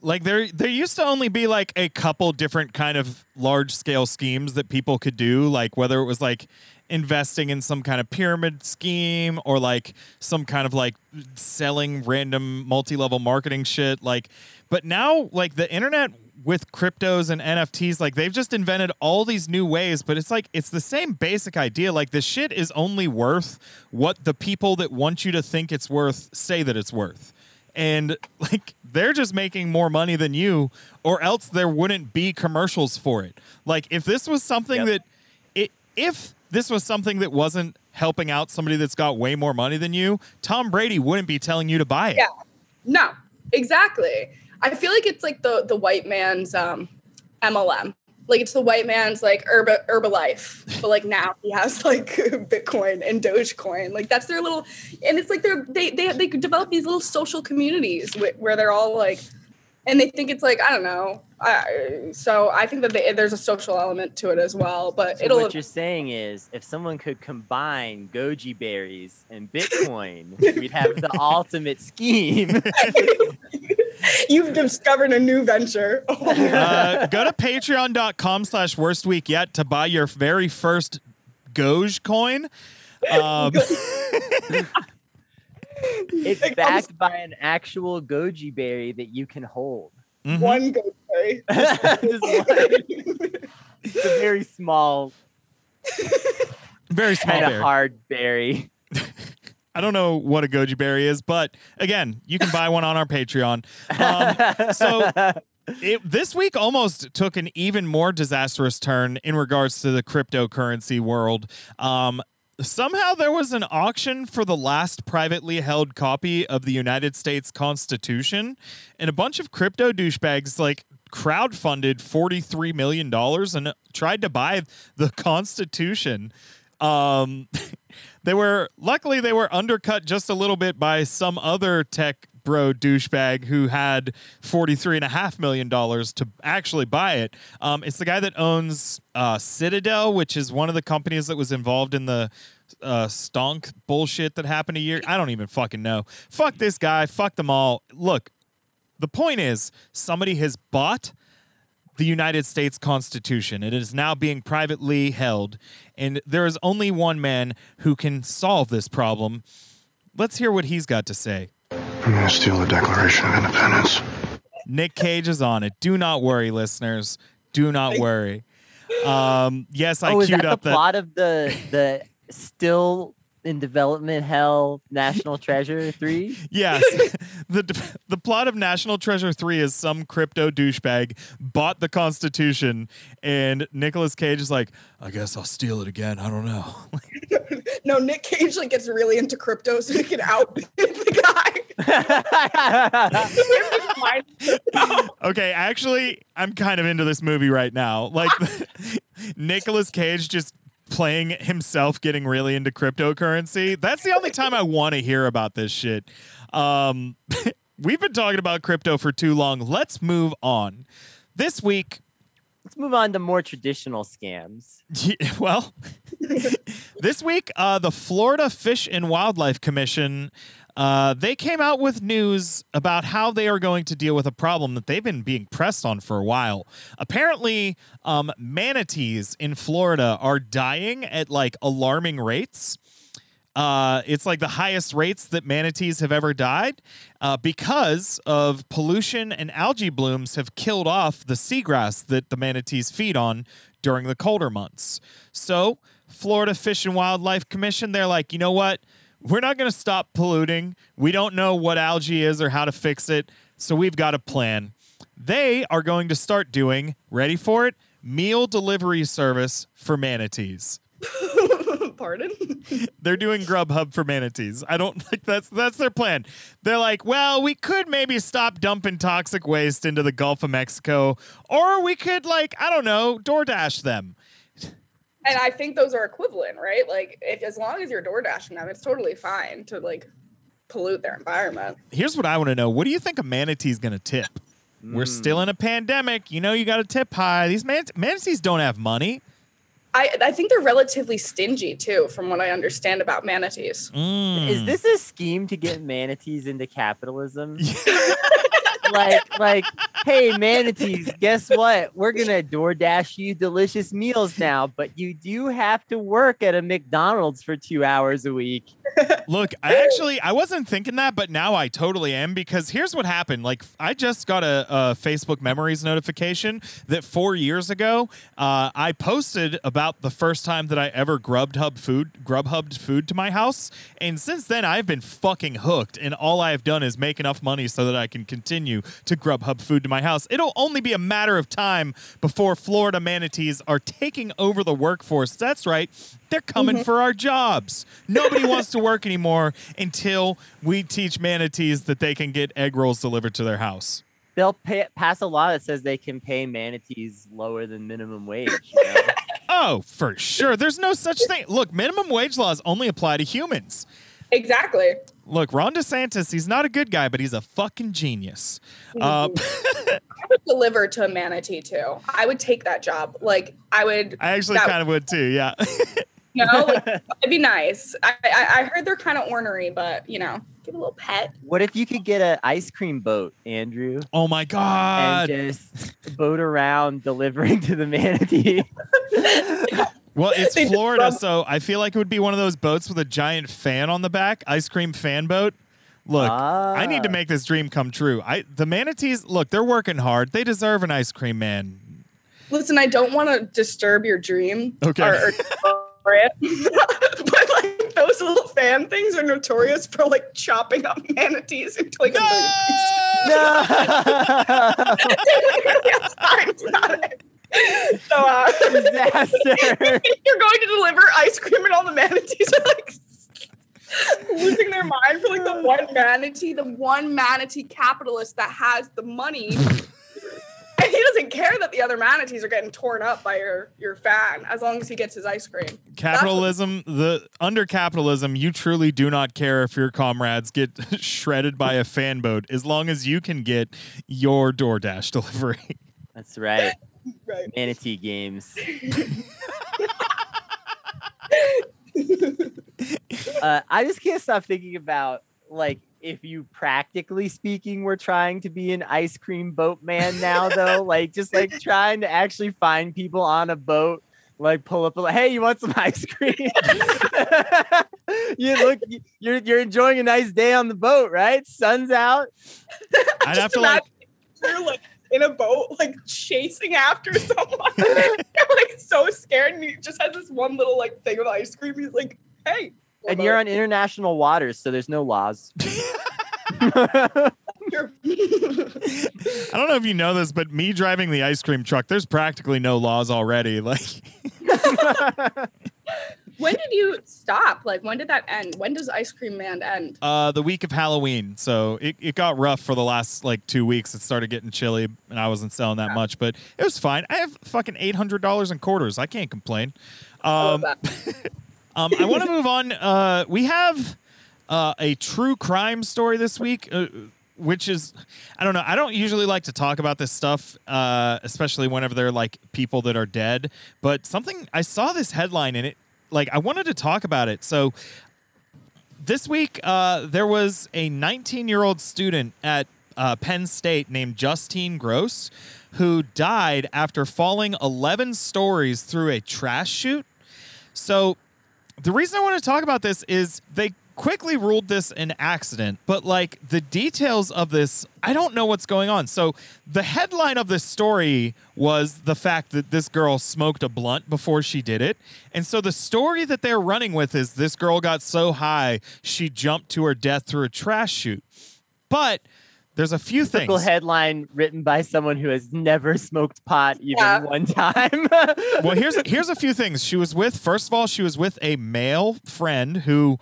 Like there, there used to only be like a couple different kind of large scale schemes that people could do, like whether it was like investing in some kind of pyramid scheme or like some kind of like selling random multi-level marketing shit. Like, but now like the internet with cryptos and N F Ts, like they've just invented all these new ways, but it's like, it's the same basic idea. Like the shit is only worth what the people that want you to think it's worth say that it's worth. And like, they're just making more money than you, or else there wouldn't be commercials for it. Like if this was something yep. that it, if this was something that wasn't helping out somebody that's got way more money than you, Tom Brady wouldn't be telling you to buy it. Yeah. No, exactly. I feel like it's like the, the white man's um, M L M. Like it's the white man's like Herba, Herbalife, but like now he has like Bitcoin and Dogecoin. Like that's their little, and it's like they're, they they they develop these little social communities where they're all like, and they think it's like, I don't know, Uh, so I think that they, there's a social element to it as well. But so it'll, what you're saying is, if someone could combine goji berries and Bitcoin, we'd have the ultimate scheme. You've discovered a new venture. uh, go to patreon.com slash worst week yet to buy your very first Goj coin. Um, it's it backed comes- by an actual goji berry that you can hold. Mm-hmm. One goji berry. It's a very small, very small, kind of hard berry. I don't know what a goji berry is, but again, you can buy one on our Patreon. Um, so it, this week almost took an even more disastrous turn in regards to the cryptocurrency world. Um, somehow there was an auction for the last privately held copy of the United States Constitution, and a bunch of crypto douchebags like crowdfunded forty-three million dollars and tried to buy the Constitution. Um, they were, luckily they were undercut just a little bit by some other tech bro douchebag who had forty-three and a half million dollars to actually buy it. Um, it's the guy that owns, uh, Citadel, which is one of the companies that was involved in the, uh, stonk bullshit that happened a year. I don't even fucking know. Fuck this guy. Fuck them all. Look, the point is somebody has bought the United States Constitution. It is now being privately held, and there is only one man who can solve this problem. Let's hear what he's got to say. I'm going to steal the Declaration of Independence. Nick Cage is on it. Do not worry, listeners. Do not worry. Um, yes, I oh, queued up the... Oh, is that the plot that... of the, the still... in development hell National Treasure three? Yes. the the plot of National Treasure three is some crypto douchebag bought the Constitution, and Nicolas Cage is like, I guess I'll steal it again. I don't know. No, Nick Cage like gets really into crypto so he can outbid the guy. Okay, actually, I'm kind of into this movie right now. Like, Nicolas Cage just playing himself getting really into cryptocurrency. That's the only time I want to hear about this shit. Um, we've been talking about crypto for too long. Let's move on. This week, let's move on to more traditional scams. Yeah, well, this week, uh, the Florida Fish and Wildlife Commission, uh, they came out with news about how they are going to deal with a problem that they've been being pressed on for a while. Apparently, um, manatees in Florida are dying at like alarming rates. Uh, it's like the highest rates that manatees have ever died uh, because of pollution, and algae blooms have killed off the seagrass that the manatees feed on during the colder months. So Florida Fish and Wildlife Commission, they're like, you know what? We're not going to stop polluting. We don't know what algae is or how to fix it. So we've got a plan. They are going to start doing, ready for it, meal delivery service for manatees. Pardon? They're doing Grubhub for manatees. I don't think that's that's their plan. They're like, well, we could maybe stop dumping toxic waste into the Gulf of Mexico, or we could, like, I don't know, DoorDash them. And I think those are equivalent, right? Like, if as long as you're DoorDashing them, it's totally fine to like pollute their environment. Here's what I want to know: what do you think a manatee's going to tip? Mm. We're still in a pandemic. You know, you got to tip high. These man- manatees don't have money. I, I think they're relatively stingy, too, from what I understand about manatees. Mm. Is this a scheme to get manatees into capitalism? like, like, hey, manatees, guess what? We're going to DoorDash you delicious meals now, but you do have to work at a McDonald's for two hours a week. Look, I actually, I wasn't thinking that, but now I totally am, because here's what happened. Like, I just got a, a Facebook Memories notification that four years ago, uh, I posted about the first time that I ever Grubhub food, Grubhubbed food to my house. And since then, I've been fucking hooked. And all I've done is make enough money so that I can continue to Grubhub food to my house. It'll only be a matter of time before Florida manatees are taking over the workforce. That's right. They're coming mm-hmm. for our jobs. Nobody wants to work anymore until we teach manatees that they can get egg rolls delivered to their house. They'll pay, pass a law that says they can pay manatees lower than minimum wage. You know? Oh, for sure. There's no such thing. Look, minimum wage laws only apply to humans. Exactly. Look, Ron DeSantis, he's not a good guy, but he's a fucking genius. Uh, I would deliver to a manatee, too. I would take that job. Like, I would. I actually kind of would, too. Yeah. You know, like, it'd be nice. I, I, I heard they're kind of ornery, but, you know, give a little pet. What if you could get an ice cream boat, Andrew? Oh, my God. And just boat around delivering to the manatee. Well, it's Florida, so I feel like it would be one of those boats with a giant fan on the back, ice cream fan boat. Look, ah. I need to make this dream come true. I the manatees, look, they're working hard. They deserve an ice cream man. Listen, I don't want to disturb your dream. Okay. Or, or but like those little fan things are notorious for like chopping up manatees and doing no! a million pieces. So, uh, disaster. You're going to deliver ice cream, and all the manatees are like losing their mind for like the one manatee, the one manatee capitalist that has the money, and he doesn't care that the other manatees are getting torn up by your your fan as long as he gets his ice cream. Capitalism, what- the under capitalism, you truly do not care if your comrades get shredded by a fan boat as long as you can get your DoorDash delivery. That's right. Right. Manatee games. uh, I just can't stop thinking about, like, if you practically speaking were trying to be an ice cream boat man now, though, like just like trying to actually find people on a boat, like pull up, like, hey, you want some ice cream? You look, you're you're enjoying a nice day on the boat, right? Sun's out. I'd have to like. You're like. In a boat, like chasing after someone. I'm like so scared, and he just has this one little like thing of ice cream. He's like, hey. And about- you're on international waters, so there's no laws. I don't know if you know this, but me driving the ice cream truck, there's practically no laws already. Like when did you stop? Like, when did that end? When does Ice Cream Man end? Uh, the week of Halloween. So it, it got rough for the last, like, two weeks. It started getting chilly, and I wasn't selling that yeah. much. But it was fine. I have fucking eight hundred dollars in quarters. I can't complain. Um, I, um, I want to move on. Uh, we have uh, a true crime story this week, uh, which is, I don't know. I don't usually like to talk about this stuff, uh, especially whenever they're, like, people that are dead. But something, I saw this headline, and it, like, I wanted to talk about it. So this week, uh, there was a nineteen-year-old student at uh, Penn State named Justine Gross who died after falling eleven stories through a trash chute. So the reason I want to talk about this is they quickly ruled this an accident, but, like, the details of this, I don't know what's going on. So the headline of this story was the fact that this girl smoked a blunt before she did it. And so the story that they're running with is this girl got so high, she jumped to her death through a trash chute. But there's a few things. Typical headline written by someone who has never smoked pot even yeah. one time. Well, here's a, here's a few things. She was with, first of all, she was with a male friend who...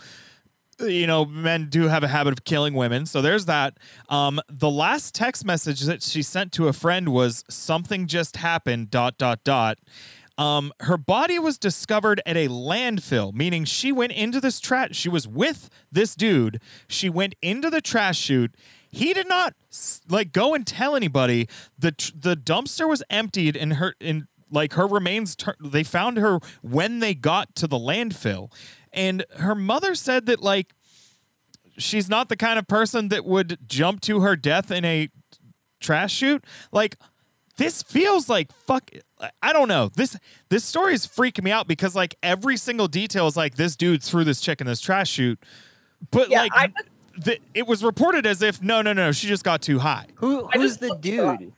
You know, men do have a habit of killing women. So there's that. Um, the last text message that she sent to a friend was something just happened, dot, dot, dot. Um, her body was discovered at a landfill, meaning she went into this trash. She was with this dude. She went into the trash chute. He did not like go and tell anybody. The tr- the dumpster was emptied and her in like her remains. Tur- they found her when they got to the landfill. And her mother said that, like, she's not the kind of person that would jump to her death in a trash chute. Like, this feels like, fuck, I don't know. This this story is freaking me out because, like, every single detail is like, this dude threw this chick in this trash chute. But, yeah, like, I, the, it was reported as if, no, no, no, she just got too high. Who Who's the dude?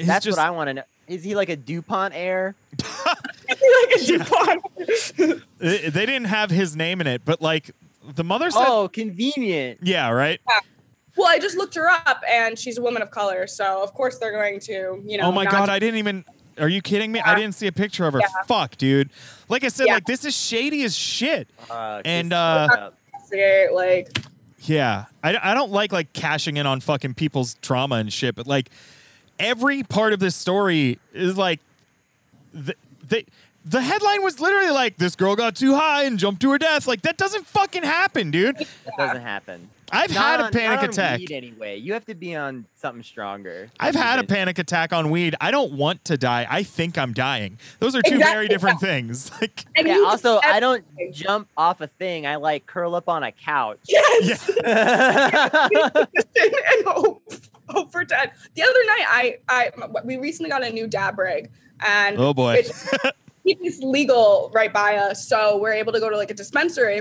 That's just, what I want to know. Is he like a DuPont heir? Like a DuPont. They didn't have his name in it, but like the mother said. Oh, convenient. Yeah, right. Yeah. Well, I just looked her up, and she's a woman of color, so of course they're going to, you know. Oh my god, to- I didn't even. Are you kidding me? Yeah. I didn't see a picture of her. Yeah. Fuck, dude. Like I said, yeah. like this is shady as shit. Uh, and uh, like. Yeah, I I don't like like cashing in on fucking people's trauma and shit, but like every part of this story is like. Th- They, The headline was literally like, this girl got too high and jumped to her death. Like, that doesn't fucking happen, dude. That doesn't happen. I've not had on, a panic not attack. On weed anyway. You have to be on something stronger. I've had a panic attack on weed. I don't want to die. I think I'm dying. Those are two exactly. very different yeah. things. Like, I mean, yeah, also, I don't jump off a thing. I, like, curl up on a couch. Yes! Yeah. And hope, hope for dead. The other night, I, I we recently got a new dab rig. And oh, boy. It's legal right by us, so we're able to go to like a dispensary,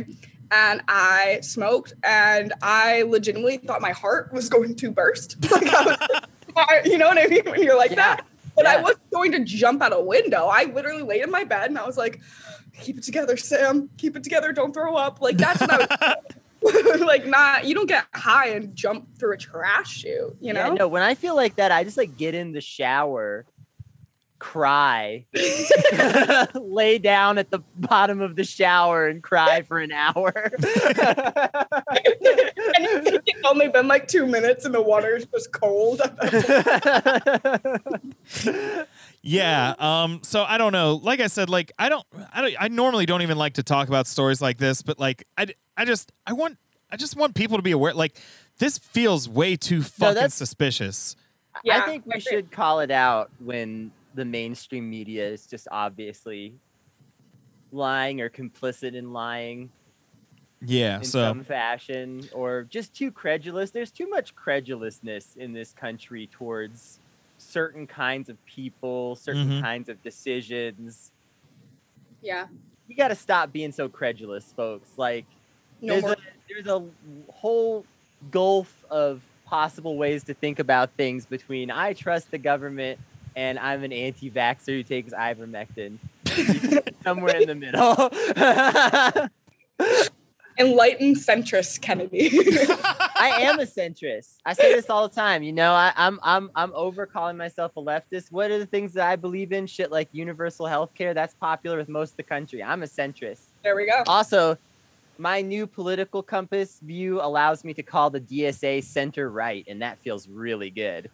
and I smoked, and I legitimately thought my heart was going to burst. Like, I was, I, you know what I mean? When you're like yeah. that. But yeah. I wasn't going to jump out a window. I literally laid in my bed, and I was like, keep it together, Sam. Keep it together. Don't throw up. Like, that's what I was like, not, you don't get high and jump through a trash chute, you know? Yeah, no, when I feel like that, I just like get in the shower, cry, lay down at the bottom of the shower and cry for an hour. And it's only been like two minutes and the water is just cold. Yeah. Um, so I don't know. Like I said, like, I don't, I don't, I normally don't even like to talk about stories like this, but like, I, I just, I want, I just want people to be aware. Like, this feels way too fucking no, suspicious. Yeah, I think we should call it out when the mainstream media is just obviously lying or complicit in lying. Yeah, in so. some fashion, or just too credulous. There's too much credulousness in this country towards certain kinds of people, certain mm-hmm. kinds of decisions. Yeah. You got to stop being so credulous, folks. Like, no there's, a, there's a whole gulf of possible ways to think about things between I trust the government and I'm an anti-vaxxer who takes ivermectin. Somewhere in the middle. Enlightened centrist Kennedy. I am a centrist. I say this all the time. You know, I, I'm I'm I'm over calling myself a leftist. What are the things that I believe in? Shit like universal health care. That's popular with most of the country. I'm a centrist. There we go. Also, my new political compass view allows me to call the D S A center right, and that feels really good.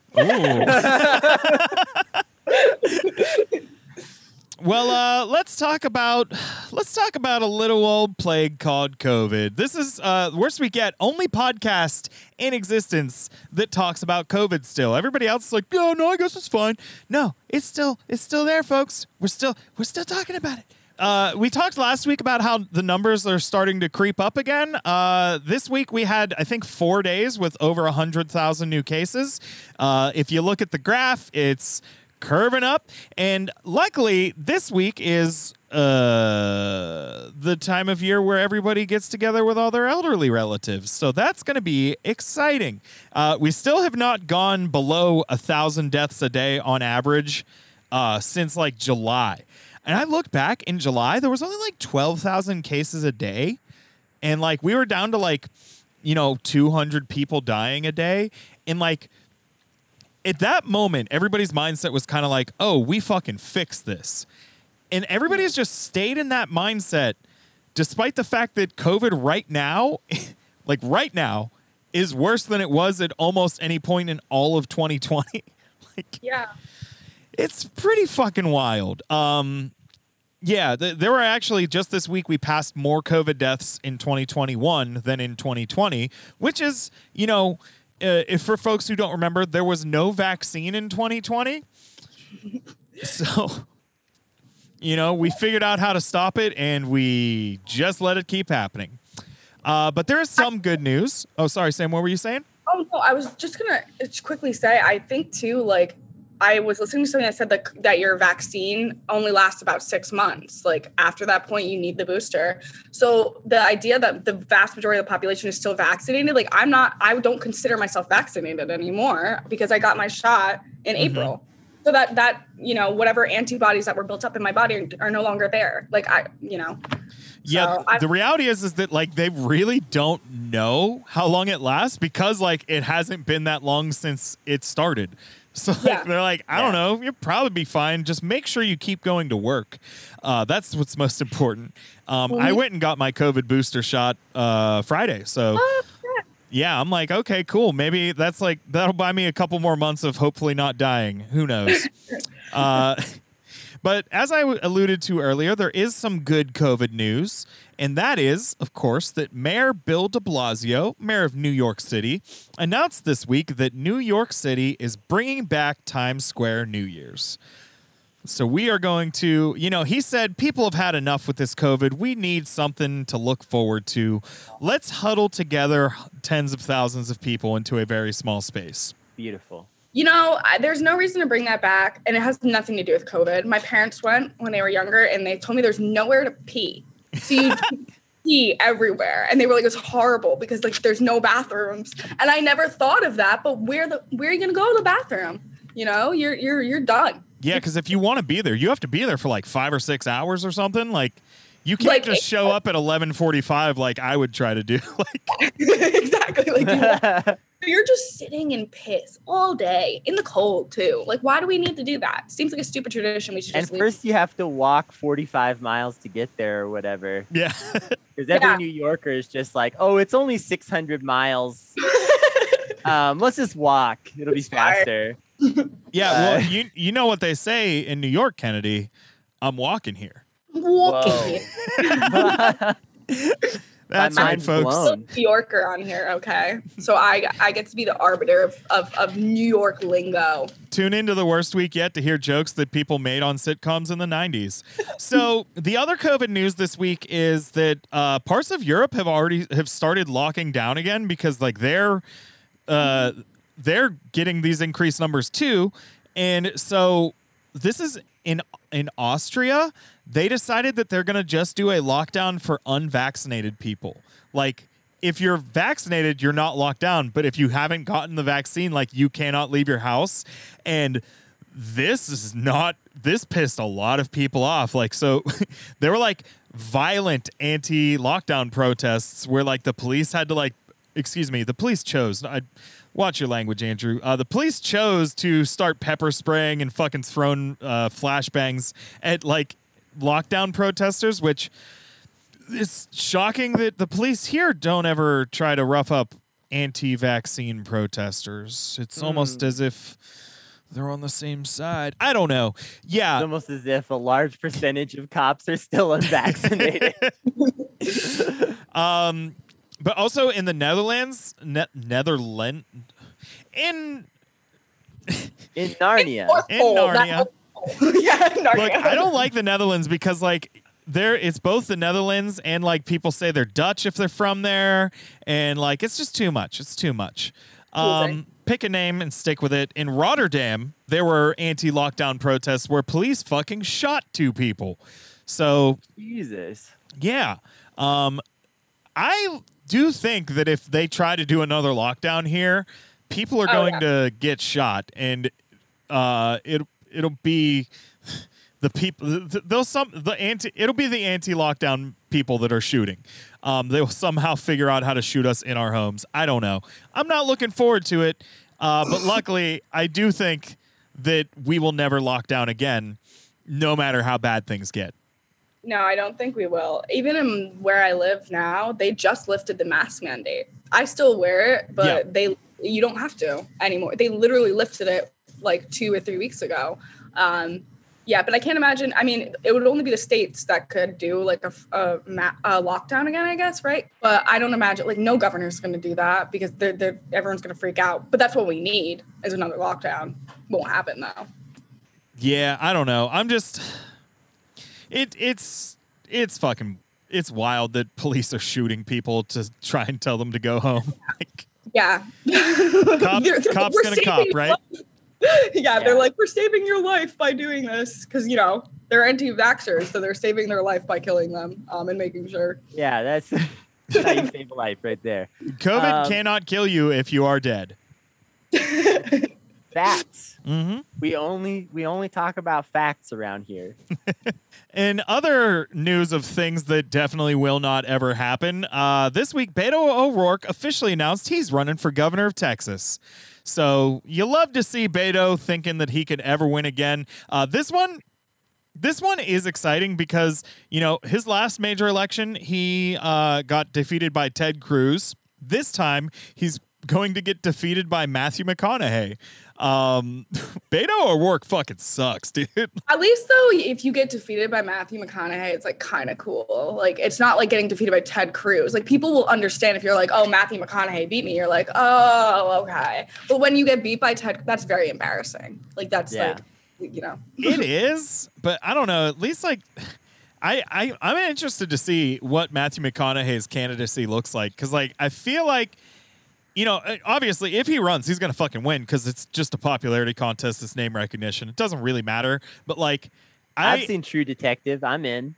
Well, uh, let's talk about let's talk about a little old plague called COVID. This is uh, Worst Week Yet, only podcast in existence that talks about COVID still. Everybody else is like, no, oh, no, I guess it's fine. No, it's still it's still there, folks. We're still we're still talking about it. Uh, we talked last week about how the numbers are starting to creep up again. Uh, this week we had, I think, four days with over one hundred thousand new cases. Uh, if you look at the graph, it's curving up. And luckily, this week is uh, the time of year where everybody gets together with all their elderly relatives. So that's going to be exciting. Uh, we still have not gone below one thousand deaths a day on average uh, since, like, July. And I looked back in July, there was only like twelve thousand cases a day. And like, we were down to like, you know, two hundred people dying a day. And like, at that moment, everybody's mindset was kind of like, oh, we fucking fixed this. And everybody's just stayed in that mindset, despite the fact that COVID right now, like right now, is worse than it was at almost any point in all of twenty twenty. Like, yeah. It's pretty fucking wild. Um, yeah, th- there were actually just this week we passed more COVID deaths in twenty twenty-one than in twenty twenty, which is, you know, uh, if for folks who don't remember, there was no vaccine in twenty twenty. So, you know, we figured out how to stop it and we just let it keep happening. Uh, but there is some good news. Oh, sorry, Sam, what were you saying? Oh, no, I was just going to quickly say, I think, too, like, I was listening to something that said that, that your vaccine only lasts about six months. Like, after that point, you need the booster. So the idea that the vast majority of the population is still vaccinated, like, I'm not, I don't consider myself vaccinated anymore because I got my shot in mm-hmm. April. So that, that, you know, whatever antibodies that were built up in my body are, are no longer there. Like, I, you know. Yeah, so th- the reality is, is that, like, they really don't know how long it lasts because, like, it hasn't been that long since it started. So like, yeah. they're like, I yeah. don't know, you'll probably be fine. Just make sure you keep going to work. Uh, that's what's most important. Um, well, I went and got my COVID booster shot uh, Friday. So, oh, yeah, I'm like, okay, cool. Maybe that's like, that'll buy me a couple more months of hopefully not dying. Who knows? uh, But as I alluded to earlier, there is some good COVID news. And that is, of course, that Mayor Bill de Blasio, mayor of New York City, announced this week that New York City is bringing back Times Square New Year's. So we are going to, you know, he said, people have had enough with this COVID. We need something to look forward to. Let's huddle together tens of thousands of people into a very small space. Beautiful. You know, there's no reason to bring that back, and it has nothing to do with COVID. My parents went when they were younger, and they told me there's nowhere to pee. So you pee everywhere. And they were like, it's horrible because, like, there's no bathrooms. And I never thought of that, but where the where are you going to go to the bathroom? You know, you're you're you're done. Yeah, because if you want to be there, you have to be there for, like, five or six hours or something. Like, you can't like, just show up at eleven forty-five like I would try to do. Like exactly. Like, you know, you're just sitting in piss all day in the cold too. Like, why do we need to do that? Seems like a stupid tradition. We should. Just and leave. First, you have to walk forty-five miles to get there or whatever. Yeah, because every yeah. New Yorker is just like, oh, it's only six hundred miles. um, let's just walk. It'll be faster. Yeah, well, you you know what they say in New York, Kennedy. I'm walking here. I'm walking. Here. That's right, folks. I'm a New Yorker on here, okay? So I I get to be the arbiter of, of, of New York lingo. Tune into the Worst Week Yet to hear jokes that people made on sitcoms in the nineties. So the other COVID news this week is that uh, parts of Europe have already have started locking down again because like they're uh, they're getting these increased numbers too, and so this is in in Austria. They decided that they're going to just do a lockdown for unvaccinated people. Like, if you're vaccinated, you're not locked down. But if you haven't gotten the vaccine, like, you cannot leave your house. And this is not, this pissed a lot of people off. Like, so there were, like, violent anti-lockdown protests where, like, the police had to, like, excuse me, the police chose. I, watch your language, Andrew. Uh, the police chose to start pepper spraying and fucking throwing uh, flashbangs at, like, lockdown protesters, which is shocking that the police here don't ever try to rough up anti-vaccine protesters. It's mm. almost as if they're on the same side. I don't know. Yeah. It's almost as if a large percentage of cops are still unvaccinated. um, but also in the Netherlands, ne- Netherlands, in... in Narnia. In, in Narnia. Yeah, like, I don't like the Netherlands because like there it's both the Netherlands and like people say they're Dutch if they're from there and like it's just too much. It's too much. Um, pick a name and stick with it. In Rotterdam, there were anti-lockdown protests where police fucking shot two people. So Jesus. Yeah. Um, I do think that if they try to do another lockdown here, people are oh, going yeah. to get shot and uh, it. It'll be the people. They'll some the anti. It'll be the anti-lockdown people that are shooting. Um, they will somehow figure out how to shoot us in our homes. I don't know. I'm not looking forward to it. Uh, but luckily, I do think that we will never lock down again, no matter how bad things get. No, I don't think we will. Even in where I live now, they just lifted the mask mandate. I still wear it, but yeah. they you don't have to anymore. They literally lifted it like two or three weeks ago. Um, yeah, but I can't imagine. I mean, it would only be the states that could do like a, a, ma- a lockdown again, I guess, right? But I don't imagine, like, no governor's going to do that because they're, they're, everyone's going to freak out. But that's what we need is another lockdown. Won't happen, though. Yeah, I don't know. I'm just, it it's it's fucking, it's wild that police are shooting people to try and tell them to go home. Like, yeah. Cop, cop's going to cop, right? Yeah, they're yeah. like, we're saving your life by doing this because, you know, they're anti-vaxxers, so they're saving their life by killing them um, and making sure. Yeah, that's, that's how you save a life right there. COVID um, cannot kill you if you are dead. Facts. Mm-hmm. We only we only talk about facts around here. In other news of things that definitely will not ever happen, uh, this week, Beto O'Rourke officially announced he's running for governor of Texas. So you love to see Beto thinking that he could ever win again. Uh, this one, this one is exciting because, you know, his last major election, he uh, got defeated by Ted Cruz. This time he's going to get defeated by Matthew McConaughey. Um, Beto O'Rourke fucking sucks, dude. At least, though, if you get defeated by Matthew McConaughey, it's, like, kind of cool. Like, it's not like getting defeated by Ted Cruz. Like, people will understand if you're like, oh, Matthew McConaughey beat me. You're like, oh, okay. But when you get beat by Ted, that's very embarrassing. Like, that's, yeah. like, you know. It is, but I don't know. At least, like... I, I, I'm interested to see what Matthew McConaughey's candidacy looks like. Because, like, I feel like, you know, obviously, if he runs, he's going to fucking win because it's just a popularity contest. It's name recognition. It doesn't really matter. But, like, I, I've seen True Detective. I'm in.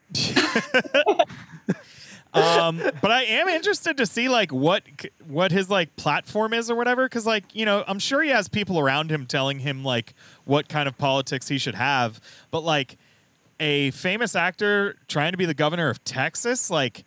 um, but I am interested to see, like, what what his, like, platform is or whatever. Because, like, you know, I'm sure he has people around him telling him, like, what kind of politics he should have. But, like... a famous actor trying to be the governor of Texas, like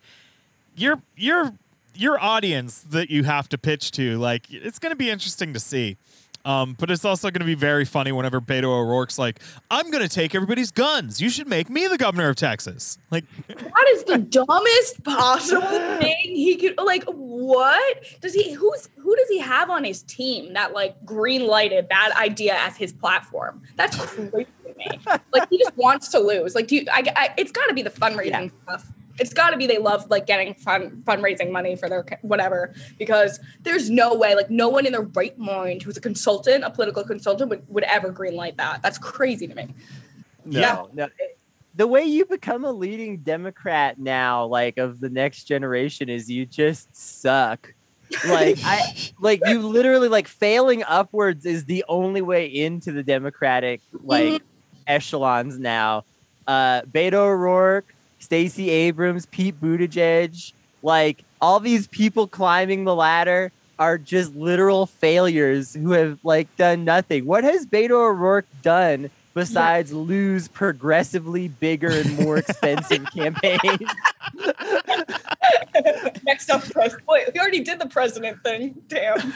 your your your audience that you have to pitch to, like it's going to be interesting to see. Um, but it's also going to be very funny whenever Beto O'Rourke's like, I'm going to take everybody's guns. You should make me the governor of Texas. Like, that is the dumbest possible thing he could, like, what does he, who's, who does he have on his team that like green lighted that idea as his platform? That's crazy to me. Like, he just wants to lose. Like, do you, I, I it's gotta be the fundraising yeah. stuff. It's got to be they love, like, getting fun fundraising money for their whatever, because there's no way, like, no one in their right mind who's a consultant, a political consultant, would, would ever greenlight that. That's crazy to me. No, yeah. no. The way you become a leading Democrat now, like, of the next generation is you just suck. Like, I, like you literally, like, failing upwards is the only way into the Democratic, like, mm-hmm. echelons now. Uh, Beto O'Rourke, Stacey Abrams, Pete Buttigieg, like all these people climbing the ladder are just literal failures who have like done nothing. What has Beto O'Rourke done besides yeah. lose progressively bigger and more expensive campaigns? Next up, president. Wait, we already did the president thing. Damn.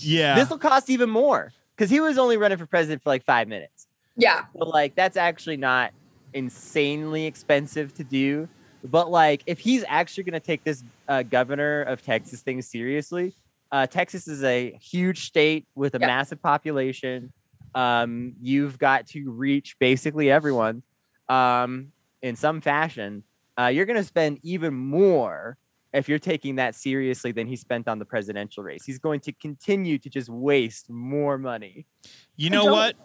Yeah. This will cost even more because he was only running for president for like five minutes. Yeah. But like that's actually not insanely expensive to do, but like if he's actually going to take this uh, governor of Texas thing seriously, uh, Texas is a huge state with a yep. massive population. Um, you've got to reach basically everyone um, in some fashion. Uh, you're going to spend even more if you're taking that seriously than he spent on the presidential race. He's going to continue to just waste more money. You know what?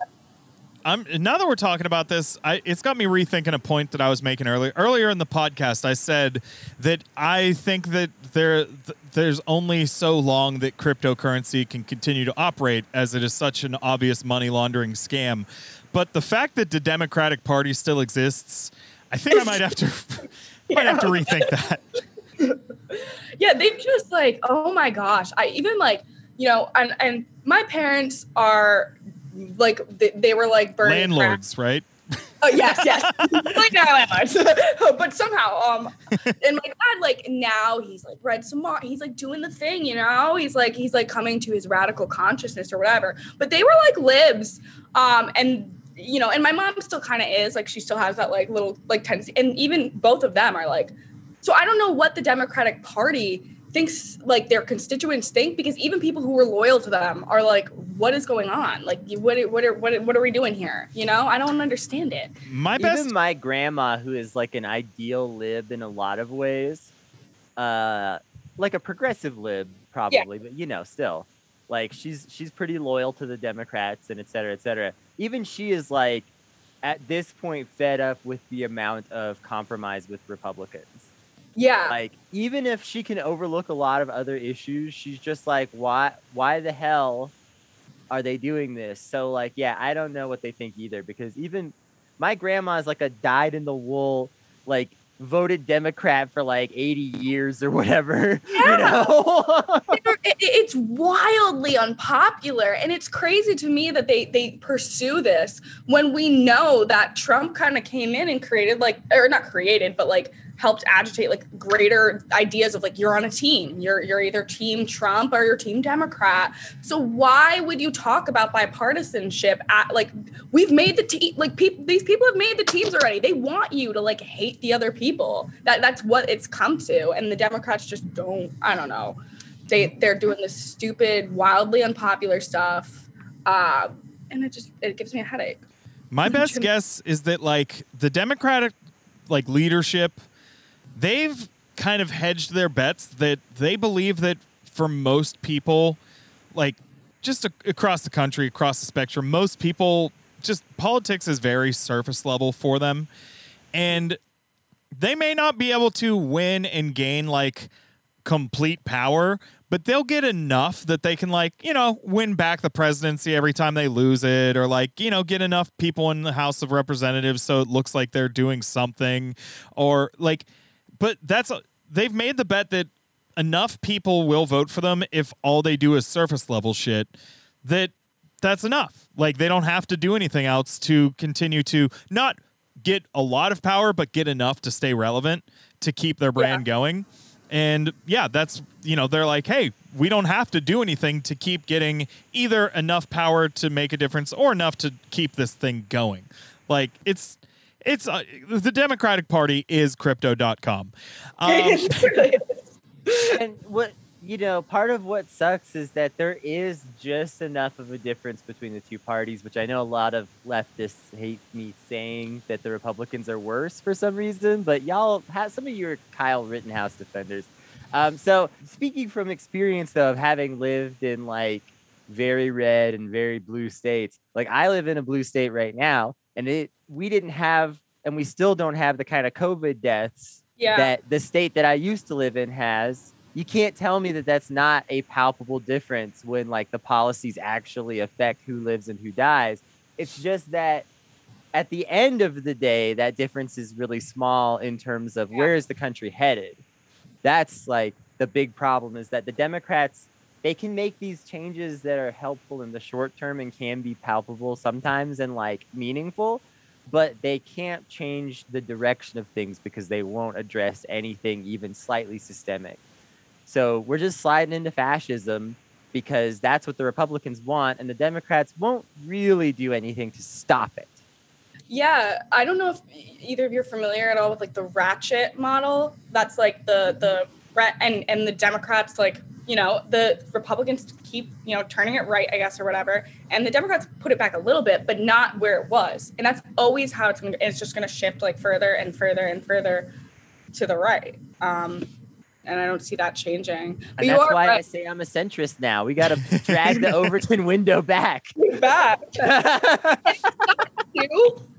I'm, now that we're talking about this, I, it's got me rethinking a point that I was making earlier. Earlier in the podcast, I said that I think that there th- there's only so long that cryptocurrency can continue to operate, as it is such an obvious money laundering scam. But the fact that the Democratic Party still exists, I think I might have to yeah. might have to rethink that. Yeah, they've just like, oh my gosh. I even like, you know, and, and my parents are... like they, they were like burning landlords, crap. Right? Oh yes, yes. Like now landlords, but somehow, um, and my dad, like now he's like read some more. He's like doing the thing, you know. He's like he's like coming to his radical consciousness or whatever. But they were like libs, um, and you know, and my mom still kind of is like she still has that like little like tendency, and even both of them are like. So I don't know what the Democratic Party thinks, like their constituents think, because even people who were loyal to them are like, what is going on? Like, what what are, what, what are we doing here? You know, I don't understand it. My best, even my grandma, who is like an ideal lib in a lot of ways, uh, like a progressive lib probably, yeah. but you know, still, like she's she's pretty loyal to the Democrats and et cetera, et cetera. Even she is like at this point fed up with the amount of compromise with Republicans. Yeah. Like, even if she can overlook a lot of other issues, she's just like, why why the hell are they doing this? So, like, yeah, I don't know what they think either, because even my grandma is like a dyed-in-the-wool, like, voted Democrat for, like, eighty years or whatever, yeah. you know? it, it's wildly unpopular, and it's crazy to me that they, they pursue this when we know that Trump kind of came in and created, like, or not created, but, like, helped agitate like greater ideas of like you're on a team, you're you're either team Trump or you're team Democrat. So why would you talk about bipartisanship at, like we've made the team, like people these people have made the teams already. They want you to like hate the other people. That that's what it's come to, and the Democrats just don't. I don't know. They, they're doing this stupid, wildly unpopular stuff. Uh, and it just, it gives me a headache. My best guess is that, like, the Democratic, like, leadership, they've kind of hedged their bets that they believe that for most people, like, just a- across the country, across the spectrum, most people, just politics is very surface level for them. And they may not be able to win and gain, like, complete power, but they'll get enough that they can, like, you know, win back the presidency every time they lose it, or, like, you know, get enough people in the House of Representatives so it looks like they're doing something, or, like, but that's, they've made the bet that enough people will vote for them if all they do is surface level shit, that that's enough. Like, they don't have to do anything else to continue to not get a lot of power, but get enough to stay relevant, to keep their brand yeah. going. And yeah, that's, you know, they're like, hey, we don't have to do anything to keep getting either enough power to make a difference or enough to keep this thing going. Like, it's, it's, uh, the Democratic Party is crypto dot com. Um, and what, you know, part of what sucks is that there is just enough of a difference between the two parties, which I know a lot of leftists hate me saying that the Republicans are worse for some reason, but y'all have some of your Kyle Rittenhouse defenders. Um, so speaking from experience, though, of having lived in, like, very red and very blue states, like, I live in a blue state right now, and it we didn't have, and we still don't have the kind of COVID deaths yeah. that the state that I used to live in has. You can't tell me that that's not a palpable difference when, like, the policies actually affect who lives and who dies. It's just that at the end of the day, that difference is really small in terms of where is the country headed. That's, like, the big problem, is that the Democrats, they can make these changes that are helpful in the short term and can be palpable sometimes and, like, meaningful, but they can't change the direction of things because they won't address anything even slightly systemic. So we're just sliding into fascism because that's what the Republicans want, and the Democrats won't really do anything to stop it. Yeah, I don't know if either of you are familiar at all with, like, the ratchet model. That's, like, the the and and the Democrats, like, you know, the Republicans keep, you know, turning it right, I guess, or whatever, and the Democrats put it back a little bit, but not where it was. And that's always how it's gonna, it's just going to shift, like, further and further and further to the right. Um, And I don't see that changing. But and that's you are why right. I say I'm a centrist now. We got to drag the Overton window back. Back.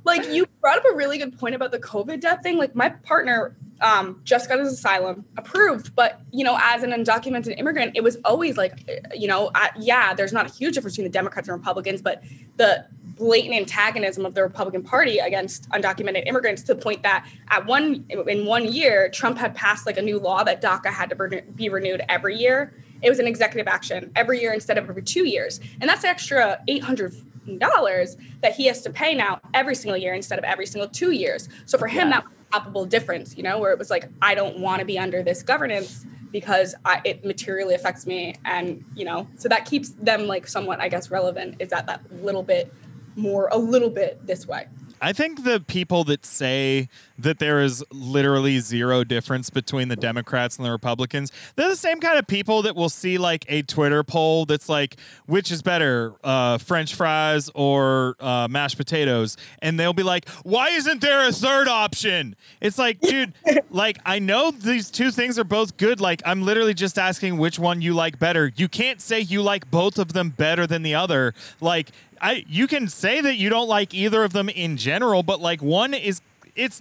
Like, you brought up a really good point about the COVID death thing. Like, my partner um, just got his asylum approved. But, you know, as an undocumented immigrant, it was always like, you know, I, yeah, there's not a huge difference between the Democrats and Republicans, but the blatant antagonism of the Republican Party against undocumented immigrants, to the point that at one in one year, Trump had passed, like, a new law that DACA had to be renewed every year. It was an executive action every year instead of every two years. And that's an extra eight hundred dollars that he has to pay now every single year instead of every single two years. So for him, yeah. that was a palpable difference, you know, where it was like, I don't want to be under this governance because I, it materially affects me. And, you know, so that keeps them, like, somewhat, I guess, relevant, is that that little bit more a little bit this way. I think the people that say that there is literally zero difference between the Democrats and the Republicans, they're the same kind of people that will see, like, a Twitter poll that's like, which is better, uh, French fries or uh, mashed potatoes? And they'll be like, why isn't there a third option? It's like, dude, like, I know these two things are both good. Like, I'm literally just asking which one you like better. You can't say you like both of them better than the other. Like, I, you can say that you don't like either of them in general, but, like, one is, it's,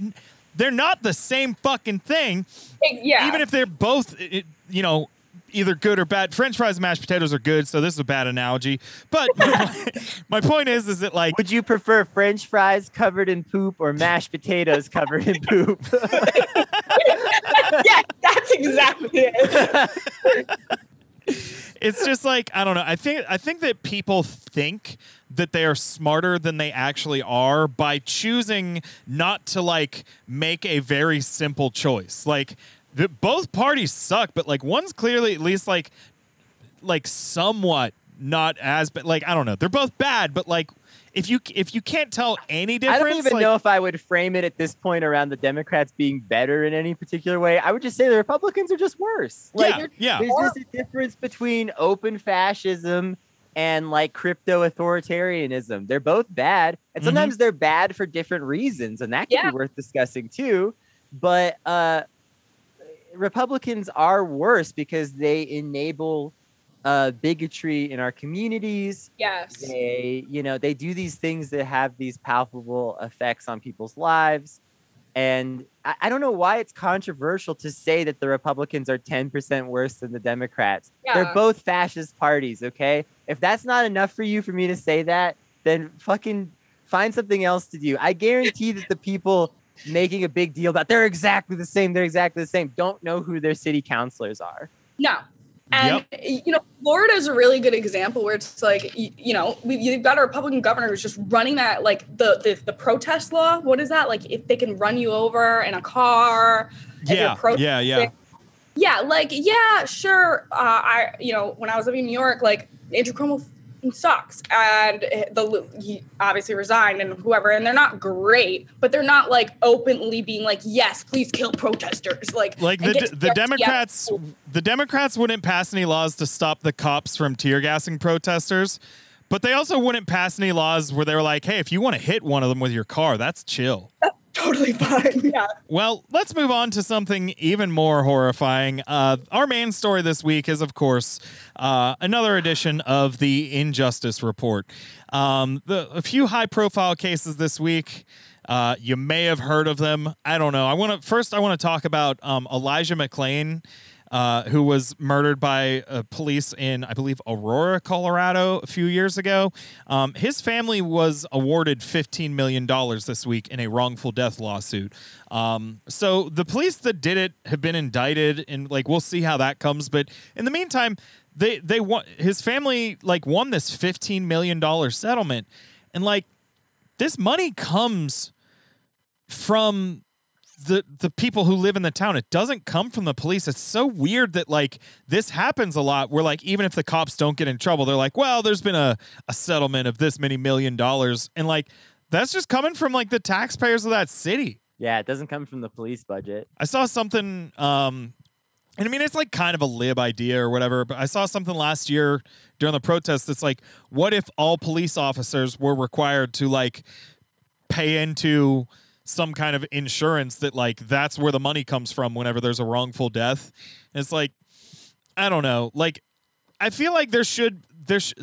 they're not the same fucking thing. Yeah. Even if they're both, it, you know, either good or bad. French fries and mashed potatoes are good, so this is a bad analogy. But my, my point is, is that, like, would you prefer French fries covered in poop or mashed potatoes covered in poop? Yeah, that's exactly it. It's just like, I don't know. I think I think that people think that they are smarter than they actually are by choosing not to, like, make a very simple choice. Like, the, both parties suck, but, like, one's clearly at least, like, like somewhat not as bad. Like, I don't know. They're both bad, but like, if you if you can't tell any difference, I don't even like, know if I would frame it at this point around the Democrats being better in any particular way. I would just say the Republicans are just worse. Like, yeah, yeah. There's just a difference between open fascism and like crypto authoritarianism. They're both bad, and sometimes mm-hmm. they're bad for different reasons, and that can yeah. be worth discussing too. But uh, Republicans are worse because they enable uh, bigotry in our communities. Yes, they, you know, they do these things that have these palpable effects on people's lives. And I, I don't know why it's controversial to say that the Republicans are ten percent worse than the Democrats. Yeah. They're both fascist parties, okay? If that's not enough for you for me to say that, then fucking find something else to do. I guarantee that the people making a big deal about they're exactly the same, they're exactly the same, don't know who their city councilors are. No. And, yep. you know, Florida is a really good example where it's like, you, you know, we, you've got a Republican governor who's just running that, like, the, the, the protest law. What is that? Like, if they can run you over in a car. Yeah, yeah, yeah. Yeah, like, yeah, sure. Uh, I, you know, when I was living in New York, like, Andrew Cuomo sucks. And the he obviously resigned and whoever. And they're not great, but they're not, like, openly being like, yes, please kill protesters. Like, like the, d- the Democrats... Yeah. The Democrats wouldn't pass any laws to stop the cops from tear gassing protesters, but they also wouldn't pass any laws where they were like, hey, if you want to hit one of them with your car, that's chill. That's totally fine, yeah. Well, let's move on to something even more horrifying. Uh, our main story this week is, of course, uh, another edition of the Injustice Report. Um, the, a few high-profile cases this week. Uh, you may have heard of them. I don't know. I want to First, I want to talk about um, Elijah McClain, Uh, who was murdered by uh, police in, I believe, Aurora, Colorado a few years ago. Um, his family was awarded fifteen million dollars this week in a wrongful death lawsuit. Um, so the police that did it have been indicted, and like we'll see how that comes. But in the meantime, they they won, his family like won this fifteen million dollars settlement. And like this money comes from the the people who live in the town. It doesn't come from the police. It's so weird that like this happens a lot where like even if the cops don't get in trouble, they're like, well, there's been a, a settlement of this many million dollars. And like that's just coming from like the taxpayers of that city. Yeah, it doesn't come from the police budget. I saw something um and I mean it's like kind of a lib idea or whatever, but I saw something last year during the protest that's like, what if all police officers were required to like pay into some kind of insurance that like that's where the money comes from whenever there's a wrongful death? And it's like, I don't know. Like, I feel like there should, there sh-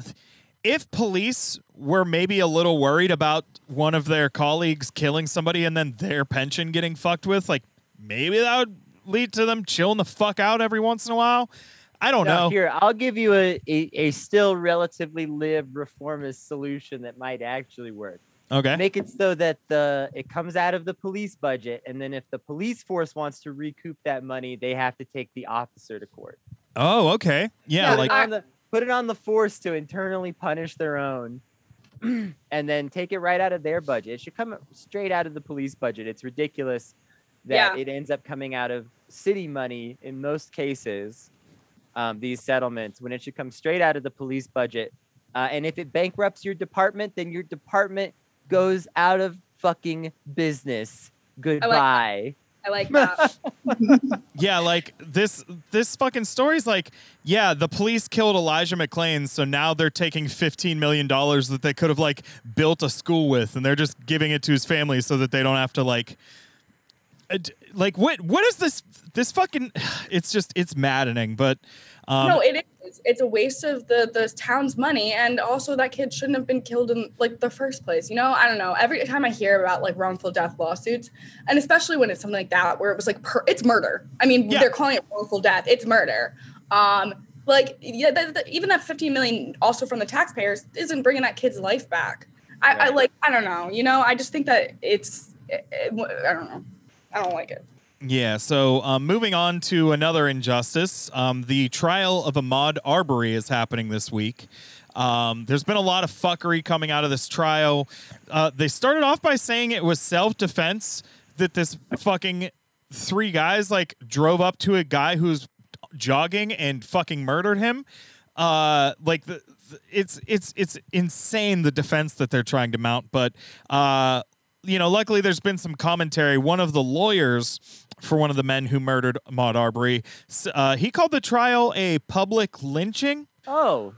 if police were maybe a little worried about one of their colleagues killing somebody and then their pension getting fucked with, like maybe that would lead to them chilling the fuck out every once in a while. I don't no, know. Here, I'll give you a, a, a still relatively lib reformist solution that might actually work. Okay. Make it so that the it comes out of the police budget, and then if the police force wants to recoup that money, they have to take the officer to court. Oh, okay. Yeah, yeah like I, the, put it on the force to internally punish their own, and then take it right out of their budget. It should come straight out of the police budget. It's ridiculous that yeah. it ends up coming out of city money in most cases. Um, these settlements, when it should come straight out of the police budget, uh, and if it bankrupts your department, then your department goes out of fucking business. Goodbye. I like that. I like that. Yeah, like this this fucking story's like, yeah, the police killed Elijah McClain, so now they're taking fifteen million dollars that they could have like built a school with, and they're just giving it to his family so that they don't have to like ad- like what what is this this fucking it's just it's maddening, but um, no, it is. It's, it's a waste of the, the town's money, and also that kid shouldn't have been killed in like the first place. You know, I don't know. Every time I hear about like wrongful death lawsuits, and especially when it's something like that where it was like per, it's murder. I mean, yeah. they're calling it wrongful death. It's murder. Um, like yeah, the, the, even that fifteen million dollars also from the taxpayers isn't bringing that kid's life back. I, right. I like I don't know. You know, I just think that it's it, it, I don't know. I don't like it. Yeah, so um, moving on to another injustice, um, the trial of Ahmaud Arbery is happening this week. Um, there's been a lot of fuckery coming out of this trial. Uh, they started off by saying it was self-defense that this fucking three guys like drove up to a guy who's jogging and fucking murdered him. Uh, like the, the, it's it's it's insane the defense that they're trying to mount. But uh, you know, luckily there's been some commentary. One of the lawyers for one of the men who murdered Ahmaud Arbery, uh, he called the trial a public lynching. Oh,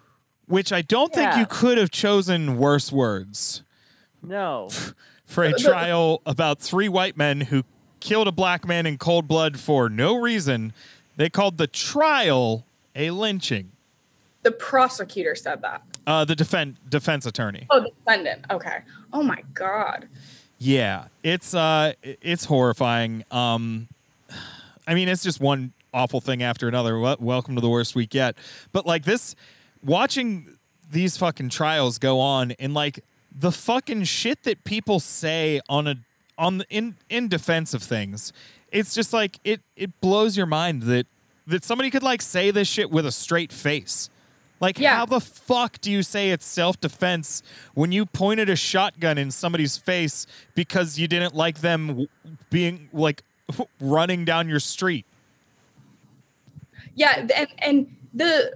which I don't yeah. think you could have chosen worse words. No, for a trial about three white men who killed a black man in cold blood for no reason. They called the trial a lynching. The prosecutor said that. Uh, the defense defense attorney. Oh, the defendant. Okay. Oh my God. Yeah, it's uh, it's horrifying. Um, I mean, it's just one awful thing after another. Welcome to the worst week yet. But like this, watching these fucking trials go on, and like the fucking shit that people say on a on the, in in defense of things, it's just like it it blows your mind that that somebody could like say this shit with a straight face. Like, yeah. How the fuck do you say it's self-defense when you pointed a shotgun in somebody's face because you didn't like them w- being, like, running down your street? Yeah, and, and the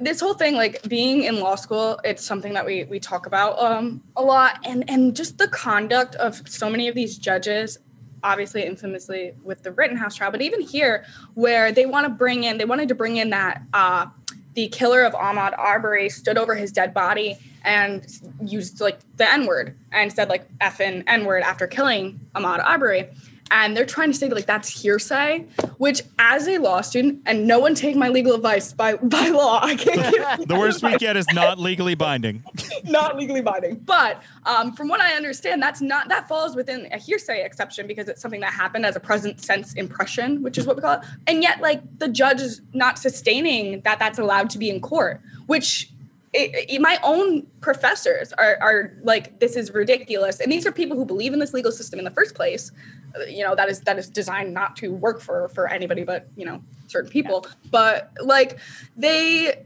this whole thing, like, being in law school, it's something that we, we talk about um, a lot. And, and just the conduct of so many of these judges, obviously infamously with the Rittenhouse trial, but even here where they want to bring in, they wanted to bring in that... Uh, the killer of Ahmaud Arbery stood over his dead body and used like the N-word and said like effing N-word after killing Ahmaud Arbery. And they're trying to say like that's hearsay, which as a law student, and no one take my legal advice by, by law. I can't give the worst week yet is not legally binding. Not legally binding. But um, from what I understand, that's not that falls within a hearsay exception because it's something that happened as a present sense impression, which is what we call it. And yet like the judge is not sustaining that that's allowed to be in court, which It, it, my own professors are, are like, this is ridiculous. And these are people who believe in this legal system in the first place. You know, that is that is designed not to work for, for anybody but, you know, certain people. Yeah. But, like, they...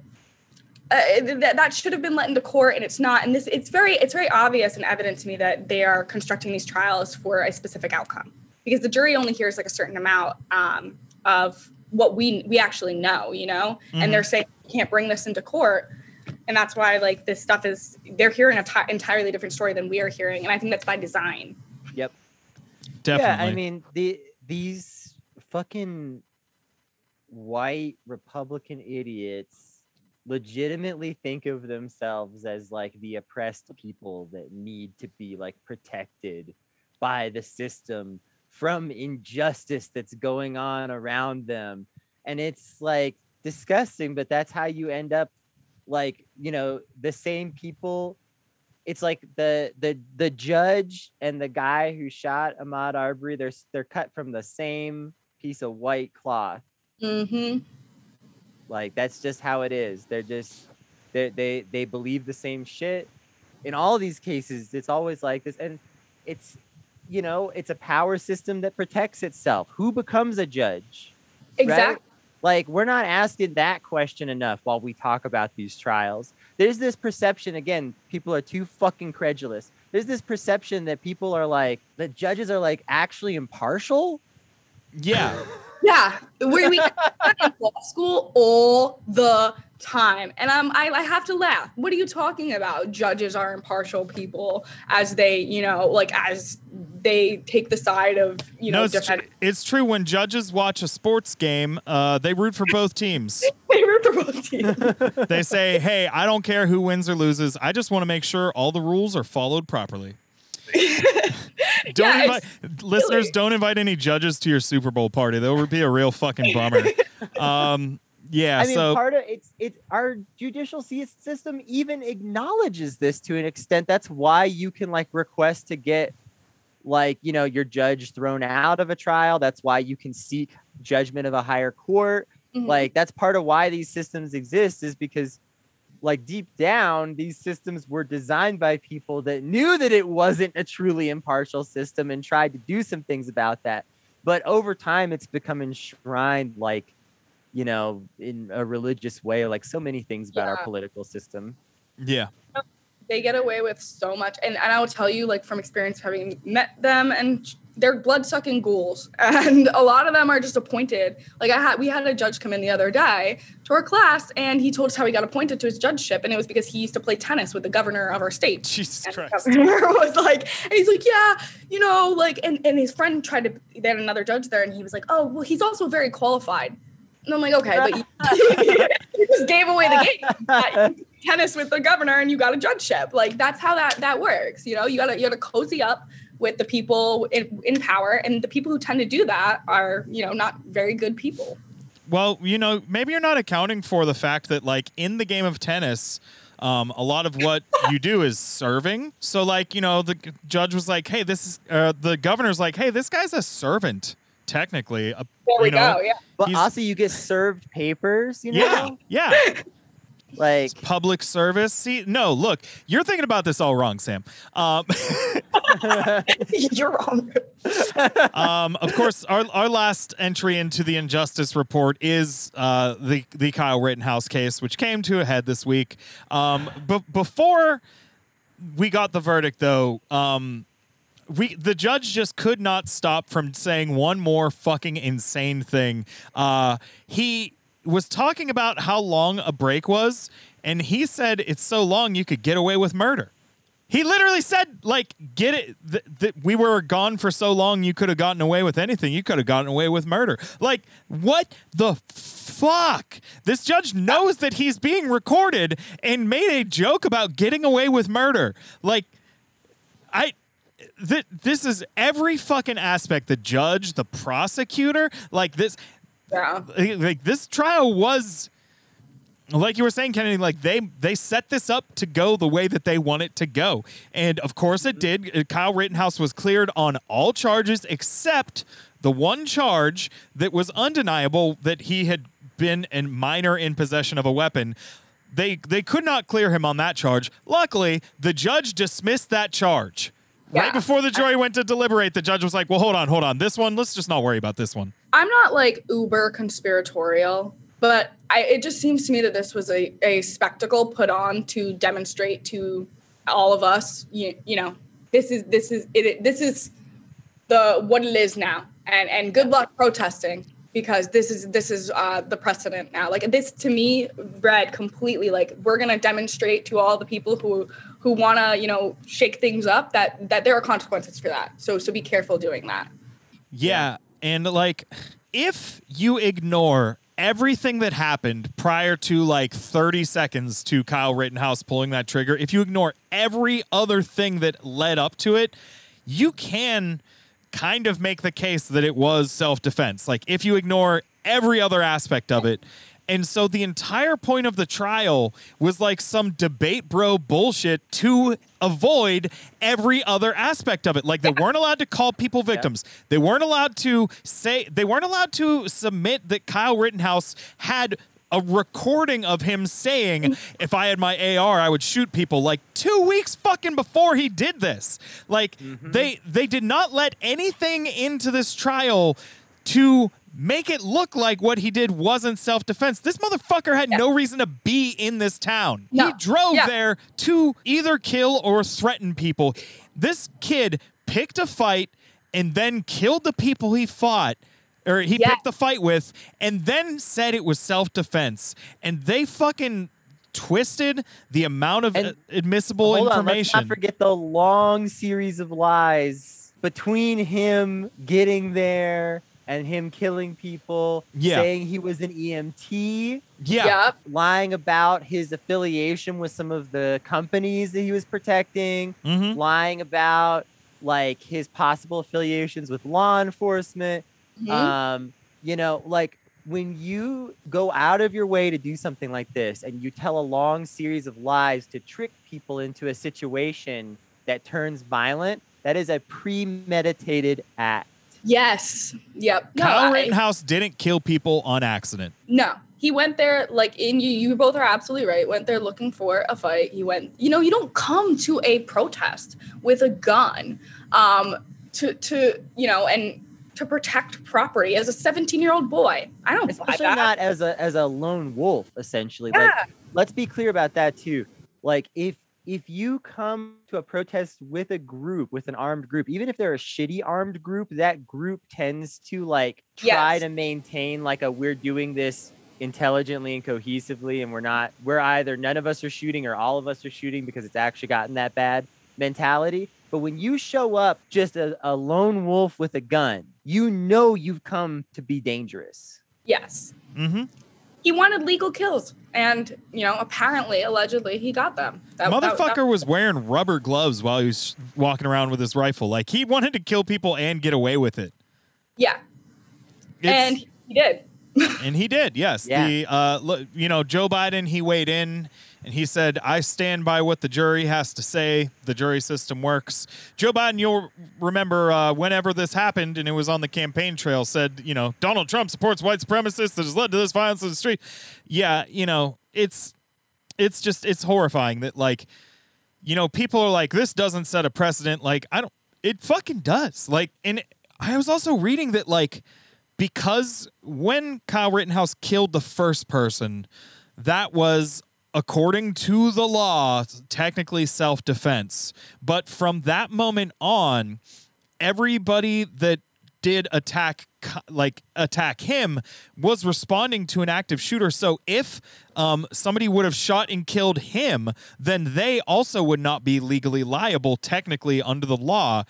Uh, th- that should have been let into court, and it's not. And this it's very it's very obvious and evident to me that they are constructing these trials for a specific outcome. Because the jury only hears, like, a certain amount um, of what we we actually know, you know? Mm-hmm. And they're saying, you can't bring this into court. And that's why, like, this stuff is, they're hearing an t- entirely different story than we are hearing. And I think that's by design. Yep. Definitely. Yeah, I mean, the these fucking white Republican idiots legitimately think of themselves as, like, the oppressed people that need to be, like, protected by the system from injustice that's going on around them. And it's, like, disgusting, but that's how you end up. Like, you know, the same people, it's like the the the judge and the guy who shot Ahmaud Arbery, they're they're cut from the same piece of white cloth. Mm-hmm. Like, that's just how it is. They're just, they they they believe the same shit. In all these cases, it's always like this. And it's, you know, it's a power system that protects itself. Who becomes a judge? Exactly. Right? Like, we're not asking that question enough while we talk about these trials. There's this perception, again, people are too fucking credulous. There's this perception that people are like, the judges are like actually impartial. Yeah. Yeah. We, we at law school all the time. And um, I, I have to laugh. What are you talking about? Judges are impartial people as they, you know, like as they take the side of, you know, no, it's, defend- tr- it's true. When judges watch a sports game, uh, they root for both teams. They root for both teams. They say, hey, I don't care who wins or loses. I just want to make sure all the rules are followed properly. Don't yeah, invite listeners, don't invite any judges to your Super Bowl party. That would be a real fucking bummer. Um, yeah. I mean, so part of it's, it's our judicial system even acknowledges this to an extent. That's why you can like request to get, like, you know, your judge thrown out of a trial. That's why you can seek judgment of a higher court. Mm-hmm. Like, that's part of why these systems exist, is because, like, deep down, these systems were designed by people that knew that it wasn't a truly impartial system and tried to do some things about that. But over time, it's become enshrined, like, you know, in a religious way, like so many things about yeah. our political system. Yeah. They get away with so much. And, and I will tell you, like, from experience, having met them and they're blood-sucking ghouls, and a lot of them are just appointed. Like I had, we had a judge come in the other day to our class, and he told us how he got appointed to his judgeship, and it was because he used to play tennis with the governor of our state. Jesus and Christ! The governor was like, and he's like, yeah, you know, like, and, and his friend tried to. They had another judge there, and he was like, oh, well, he's also very qualified. And I'm like, okay, but you, you just gave away the game. Tennis with the governor, and you got a judgeship. Like that's how that that works. You know, you gotta you gotta cozy up with the people in, in power, and the people who tend to do that are, you know, not very good people. Well, you know, maybe you're not accounting for the fact that, like, in the game of tennis, um, a lot of what you do is serving. So, like, you know, the judge was like, hey, this is, uh, the governor's like, hey, this guy's a servant, technically. A, there we you know, go, yeah. But also you get served papers, you know? Yeah, yeah. Like it's public service. See, no, look, you're thinking about this all wrong, Sam. Um, you're wrong. um, of course, our our last entry into the injustice report is uh, the the Kyle Rittenhouse case, which came to a head this week. Um, but before we got the verdict, though, um, we the judge just could not stop from saying one more fucking insane thing. Uh, he. was talking about how long a break was, and he said it's so long you could get away with murder. He literally said, like, get it that th- we were gone for so long you could have gotten away with anything. You could have gotten away with murder. Like, what the fuck? This judge knows that he's being recorded and made a joke about getting away with murder. Like, I... Th- this is every fucking aspect. The judge, the prosecutor, like this... Yeah. Like this trial was, like you were saying, Kennedy, like they, they set this up to go the way that they want it to go. And of course it did. Kyle Rittenhouse was cleared on all charges except the one charge that was undeniable, that he had been a minor in possession of a weapon. They, they could not clear him on that charge. Luckily, the judge dismissed that charge. Yeah. Right before the jury went to deliberate, the judge was like, well, hold on, hold on. This one, let's just not worry about this one. I'm not like uber conspiratorial, but I, it just seems to me that this was a, a spectacle put on to demonstrate to all of us, you, you know, this is this is it. This is the what it is now. And and good luck protesting, because this is this is uh, the precedent now. Like this, to me, read completely like we're going to demonstrate to all the people who who want to, you know, shake things up that that there are consequences for that. So so be careful doing that. Yeah. yeah. And like if you ignore everything that happened prior to like thirty seconds to Kyle Rittenhouse pulling that trigger, if you ignore every other thing that led up to it, you can kind of make the case that it was self-defense. Like if you ignore every other aspect of it. And so the entire point of the trial was like some debate bro bullshit to avoid every other aspect of it. Like they yeah. weren't allowed to call people victims. Yeah. They weren't allowed to say, they weren't allowed to submit that Kyle Rittenhouse had a recording of him saying, if I had my A R, I would shoot people, like two weeks fucking before he did this. Like mm-hmm. they, they did not let anything into this trial to make it look like what he did wasn't self-defense. This motherfucker had yeah. no reason to be in this town. No. He drove yeah. there to either kill or threaten people. This kid picked a fight and then killed the people he fought, or he yeah. picked the fight with, and then said it was self-defense. And they fucking twisted the amount of and, admissible hold information. On, let's not forget the long series of lies between him getting there and him killing people, yeah. saying he was an E M T, yeah. yep. lying about his affiliation with some of the companies that he was protecting, mm-hmm. lying about like his possible affiliations with law enforcement. Mm-hmm. Um, you know, like when you go out of your way to do something like this and you tell a long series of lies to trick people into a situation that turns violent, that is a premeditated act. Yes. Yep. Kyle no, Rittenhouse I, didn't kill people on accident. No, he went there like in you. You both are absolutely right. Went there looking for a fight. He went. You know, you don't come to a protest with a gun um, to to you know and to protect property as a seventeen-year-old boy. I don't. Especially that. Not as a as a lone wolf. Essentially, yeah. Like, let's be clear about that too. Like if if you come to a protest with a group, with an armed group, even if they're a shitty armed group, that group tends to like try yes. to maintain like a, we're doing this intelligently and cohesively. And we're not, we're either none of us are shooting or all of us are shooting because it's actually gotten that bad mentality. But when you show up just a, a lone wolf with a gun, you know, you've come to be dangerous. Yes. Mm-hmm. He wanted legal kills. And, you know, apparently, allegedly, he got them. That, Motherfucker that, that, that, was wearing rubber gloves while he was walking around with his rifle. Like, he wanted to kill people and get away with it. Yeah. It's, and he did. and he did, yes. Yeah. The, uh, you know, Joe Biden, he weighed in and he said, I stand by what the jury has to say. The jury system works. Joe Biden, you'll remember uh, whenever this happened and it was on the campaign trail, said, you know, Donald Trump supports white supremacists that has led to this violence in the street. Yeah, you know, it's it's just it's horrifying that, like, you know, people are like, this doesn't set a precedent. Like, I don't it fucking does. Like, and I was also reading that, like, because when Kyle Rittenhouse killed the first person, that was, according to the law, technically self-defense. But from that moment on, everybody that did attack, like attack him, was responding to an active shooter. So if um, somebody would have shot and killed him, then they also would not be legally liable, technically, under the law.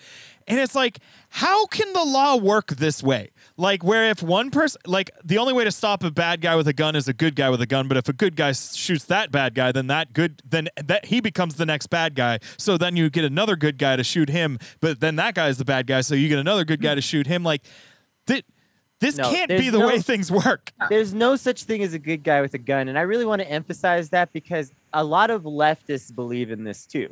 And it's like, how can the law work this way? Like, where if one person, like, the only way to stop a bad guy with a gun is a good guy with a gun. But if a good guy shoots that bad guy, then that good, then that he becomes the next bad guy. So then you get another good guy to shoot him. But then that guy is the bad guy. So you get another good guy to shoot him. Like, th- this no, can't be the no, way things work. There's no such thing as a good guy with a gun. And I really want to emphasize that because a lot of leftists believe in this, too.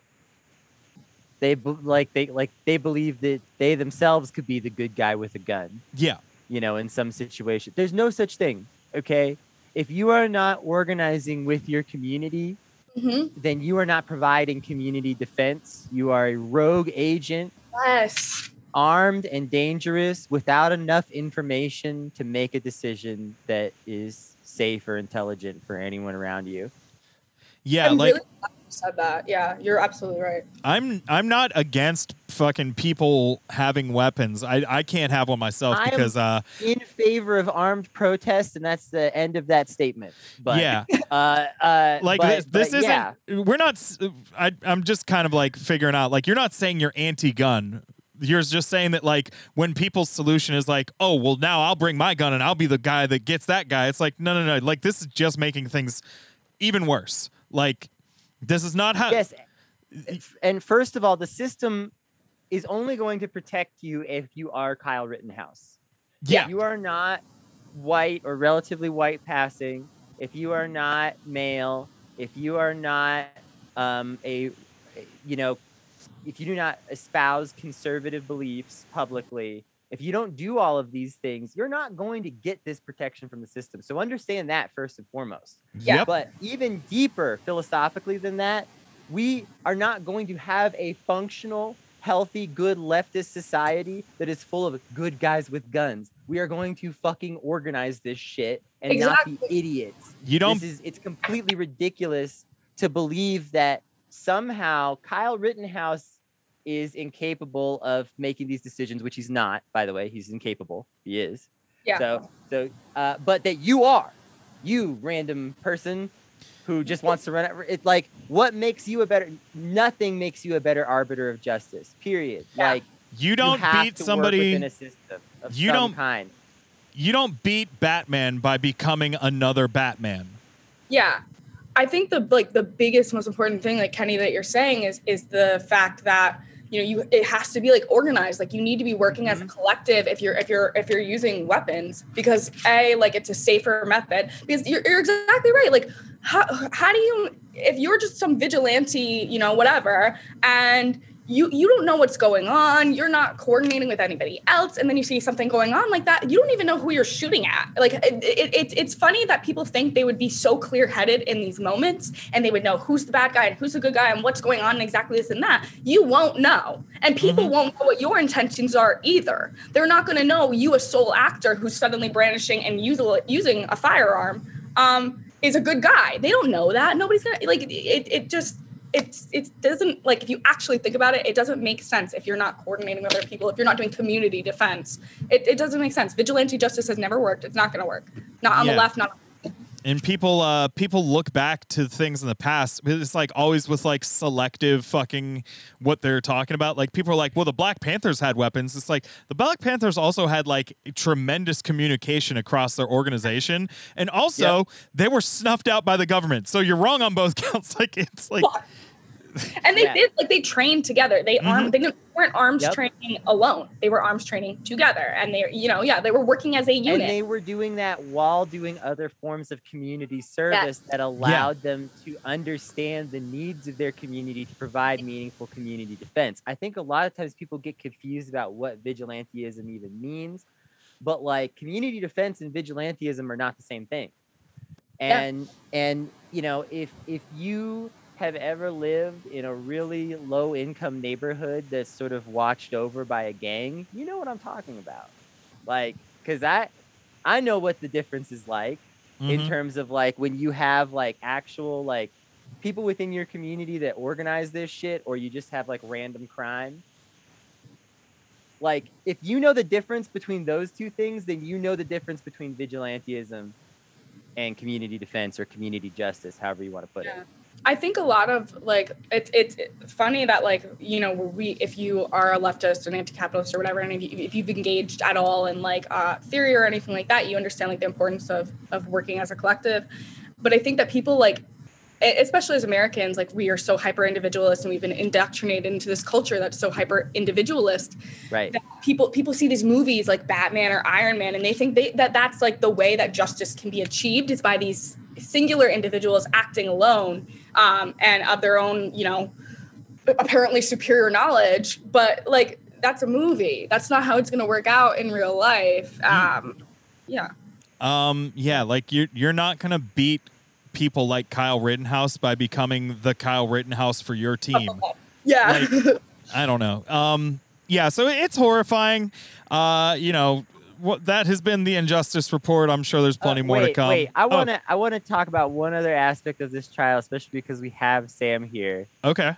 They like they like they believe that they themselves could be the good guy with a gun. Yeah. You know, in some situation, there's no such thing. OK, if you are not organizing with your community, mm-hmm. then you are not providing community defense. You are a rogue agent. Yes. Armed and dangerous without enough information to make a decision that is safe or intelligent for anyone around you. Yeah, I'm like. Really- said that. Yeah, you're absolutely right. I'm I'm not against fucking people having weapons. I, I can't have one myself I'm because uh in favor of armed protest, and that's the end of that statement. But yeah. uh uh like but, this, this but, isn't yeah. we're not I I'm just kind of like figuring out, like, you're not saying you're anti-gun. You're just saying that, like, when people's solution is like, oh, well, now I'll bring my gun and I'll be the guy that gets that guy. It's like, no, no, no. Like, this is just making things even worse. Like, this is not how. Yes. And first of all, the system is only going to protect you if you are Kyle Rittenhouse. Yeah. If you are not white or relatively white passing, if you are not male, if you are not um, a, you know, if you do not espouse conservative beliefs publicly, if you don't do all of these things, you're not going to get this protection from the system. So understand that first and foremost. Yep. But even deeper philosophically than that, we are not going to have a functional, healthy, good leftist society that is full of good guys with guns. We are going to fucking organize this shit and exactly. not be idiots. You don't. This is, it's completely ridiculous to believe that somehow Kyle Rittenhouse is incapable of making these decisions, which he's not, by the way. He's incapable. He is. Yeah. So, so, uh, but that you are, you random person who just wants to run out. It's like, what makes you a better, nothing makes you a better arbiter of justice, period. Yeah. Like, you don't you beat somebody in a system of you some don't, kind. You don't beat Batman by becoming another Batman. Yeah. I think the, like, the biggest, most important thing, like, Kenny, that you're saying is, is the fact that, you know, you, it has to be like organized. Like, you need to be working as a collective if you're if you're if you're using weapons, because a like it's a safer method. Because you're, you're exactly right. Like, how how do you, if you're just some vigilante, you know, whatever, and you you don't know what's going on, you're not coordinating with anybody else, and then you see something going on like that, you don't even know who you're shooting at. Like, it, it, it, it's funny that people think they would be so clear-headed in these moments, and they would know who's the bad guy and who's the good guy and what's going on and exactly this and that. You won't know, and people mm-hmm. won't know what your intentions are either. They're not going to know you, a sole actor who's suddenly brandishing and use, using a firearm, um, is a good guy. They don't know that. Nobody's going to, like, it, it just... it's, it doesn't, like, if you actually think about it, it doesn't make sense if you're not coordinating with other people, if you're not doing community defense. It, it doesn't make sense. Vigilante justice has never worked. It's not going to work. Not on yeah. the left, not on the left. And people, uh, people look back to things in the past. It's like always with like selective fucking what they're talking about. Like people are like, well, the Black Panthers had weapons. It's like the Black Panthers also had like tremendous communication across their organization. And also yep. they were snuffed out by the government. So you're wrong on both counts. Like it's like, and they yeah. did like, they trained together. They mm-hmm. armed, they weren't arms yep. training alone. They were arms training together. And they, you know, yeah, they were working as a unit. And they were doing that while doing other forms of community service yeah. that allowed yeah. them to understand the needs of their community to provide meaningful community defense. I think a lot of times people get confused about what vigilantism even means, but like community defense and vigilantism are not the same thing. And, yeah. and, you know, if, if you, have ever lived in a really low income neighborhood that's sort of watched over by a gang, you know what I'm talking about. Like, cause I, I know what the difference is like mm-hmm. in terms of like when you have like actual, like people within your community that organize this shit, or you just have like random crime. Like if you know the difference between those two things, then you know the difference between vigilantism and community defense or community justice, however you want to put yeah. it. I think a lot of like, it's, it's funny that like, you know, we, if you are a leftist, an anti-capitalist or whatever, and if, you, if you've engaged at all in like uh, theory or anything like that, you understand like the importance of, of working as a collective. But I think that people like, especially as Americans, like we are so hyper individualist and we've been indoctrinated into this culture that's so hyper individualist. Right. That people, people see these movies like Batman or Iron Man, and they think they, that that's like the way that justice can be achieved is by these singular individuals acting alone um, and of their own, you know, apparently superior knowledge. But like, that's a movie. That's not how it's going to work out in real life. Um, yeah. Um, yeah. Like you're, you're not going to beat people like Kyle Rittenhouse by becoming the Kyle Rittenhouse for your team. Oh, yeah. Like, I don't know. Um, yeah. So it's horrifying. Uh, you know, What, that has been the Injustice Report. I'm sure there's plenty uh, wait, more to come. Wait, I want to oh. I want to talk about one other aspect of this trial, especially because we have Sam here. Okay.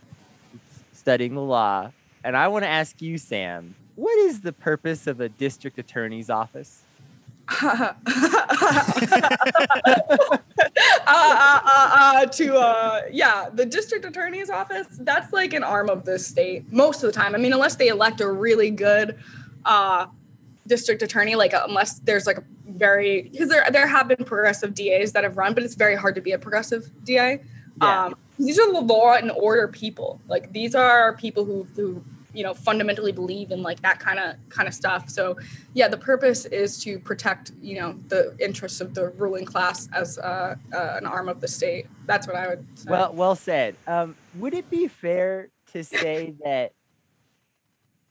Studying the law. And I want to ask you, Sam, what is the purpose of a district attorney's office? uh, uh, uh, uh, to, uh, yeah, the district attorney's office, that's like an arm of the state most of the time. I mean, unless they elect a really good... Uh, district attorney, like unless there's like a very, because there there have been progressive D As that have run, but it's very hard to be a progressive D A. Yeah. Um, these are the law and order people. Like these are people who who you know fundamentally believe in like that kind of kind of stuff. So yeah, the purpose is to protect you know the interests of the ruling class as uh, uh, an arm of the state. That's what I would say. Well, well said. Um, would it be fair to say that?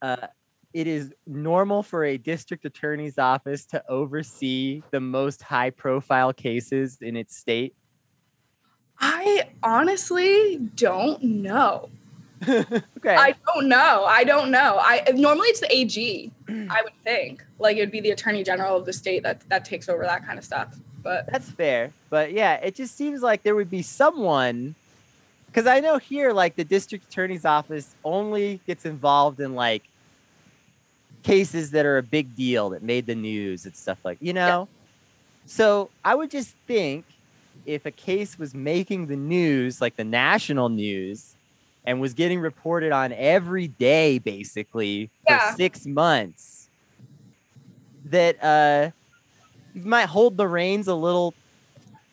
Uh, It is normal for a district attorney's office to oversee the most high-profile cases in its state? I honestly don't know. Okay. I don't know. I don't know. I normally it's the A G, I would think. Like it would be the attorney general of the state that that takes over that kind of stuff. But that's fair. But yeah, it just seems like there would be someone, because I know here like the district attorney's office only gets involved in like cases that are a big deal that made the news and stuff like, you know? Yeah. So I would just think if a case was making the news, like the national news, and was getting reported on every day, basically, yeah. for six months, that uh, you might hold the reins a little,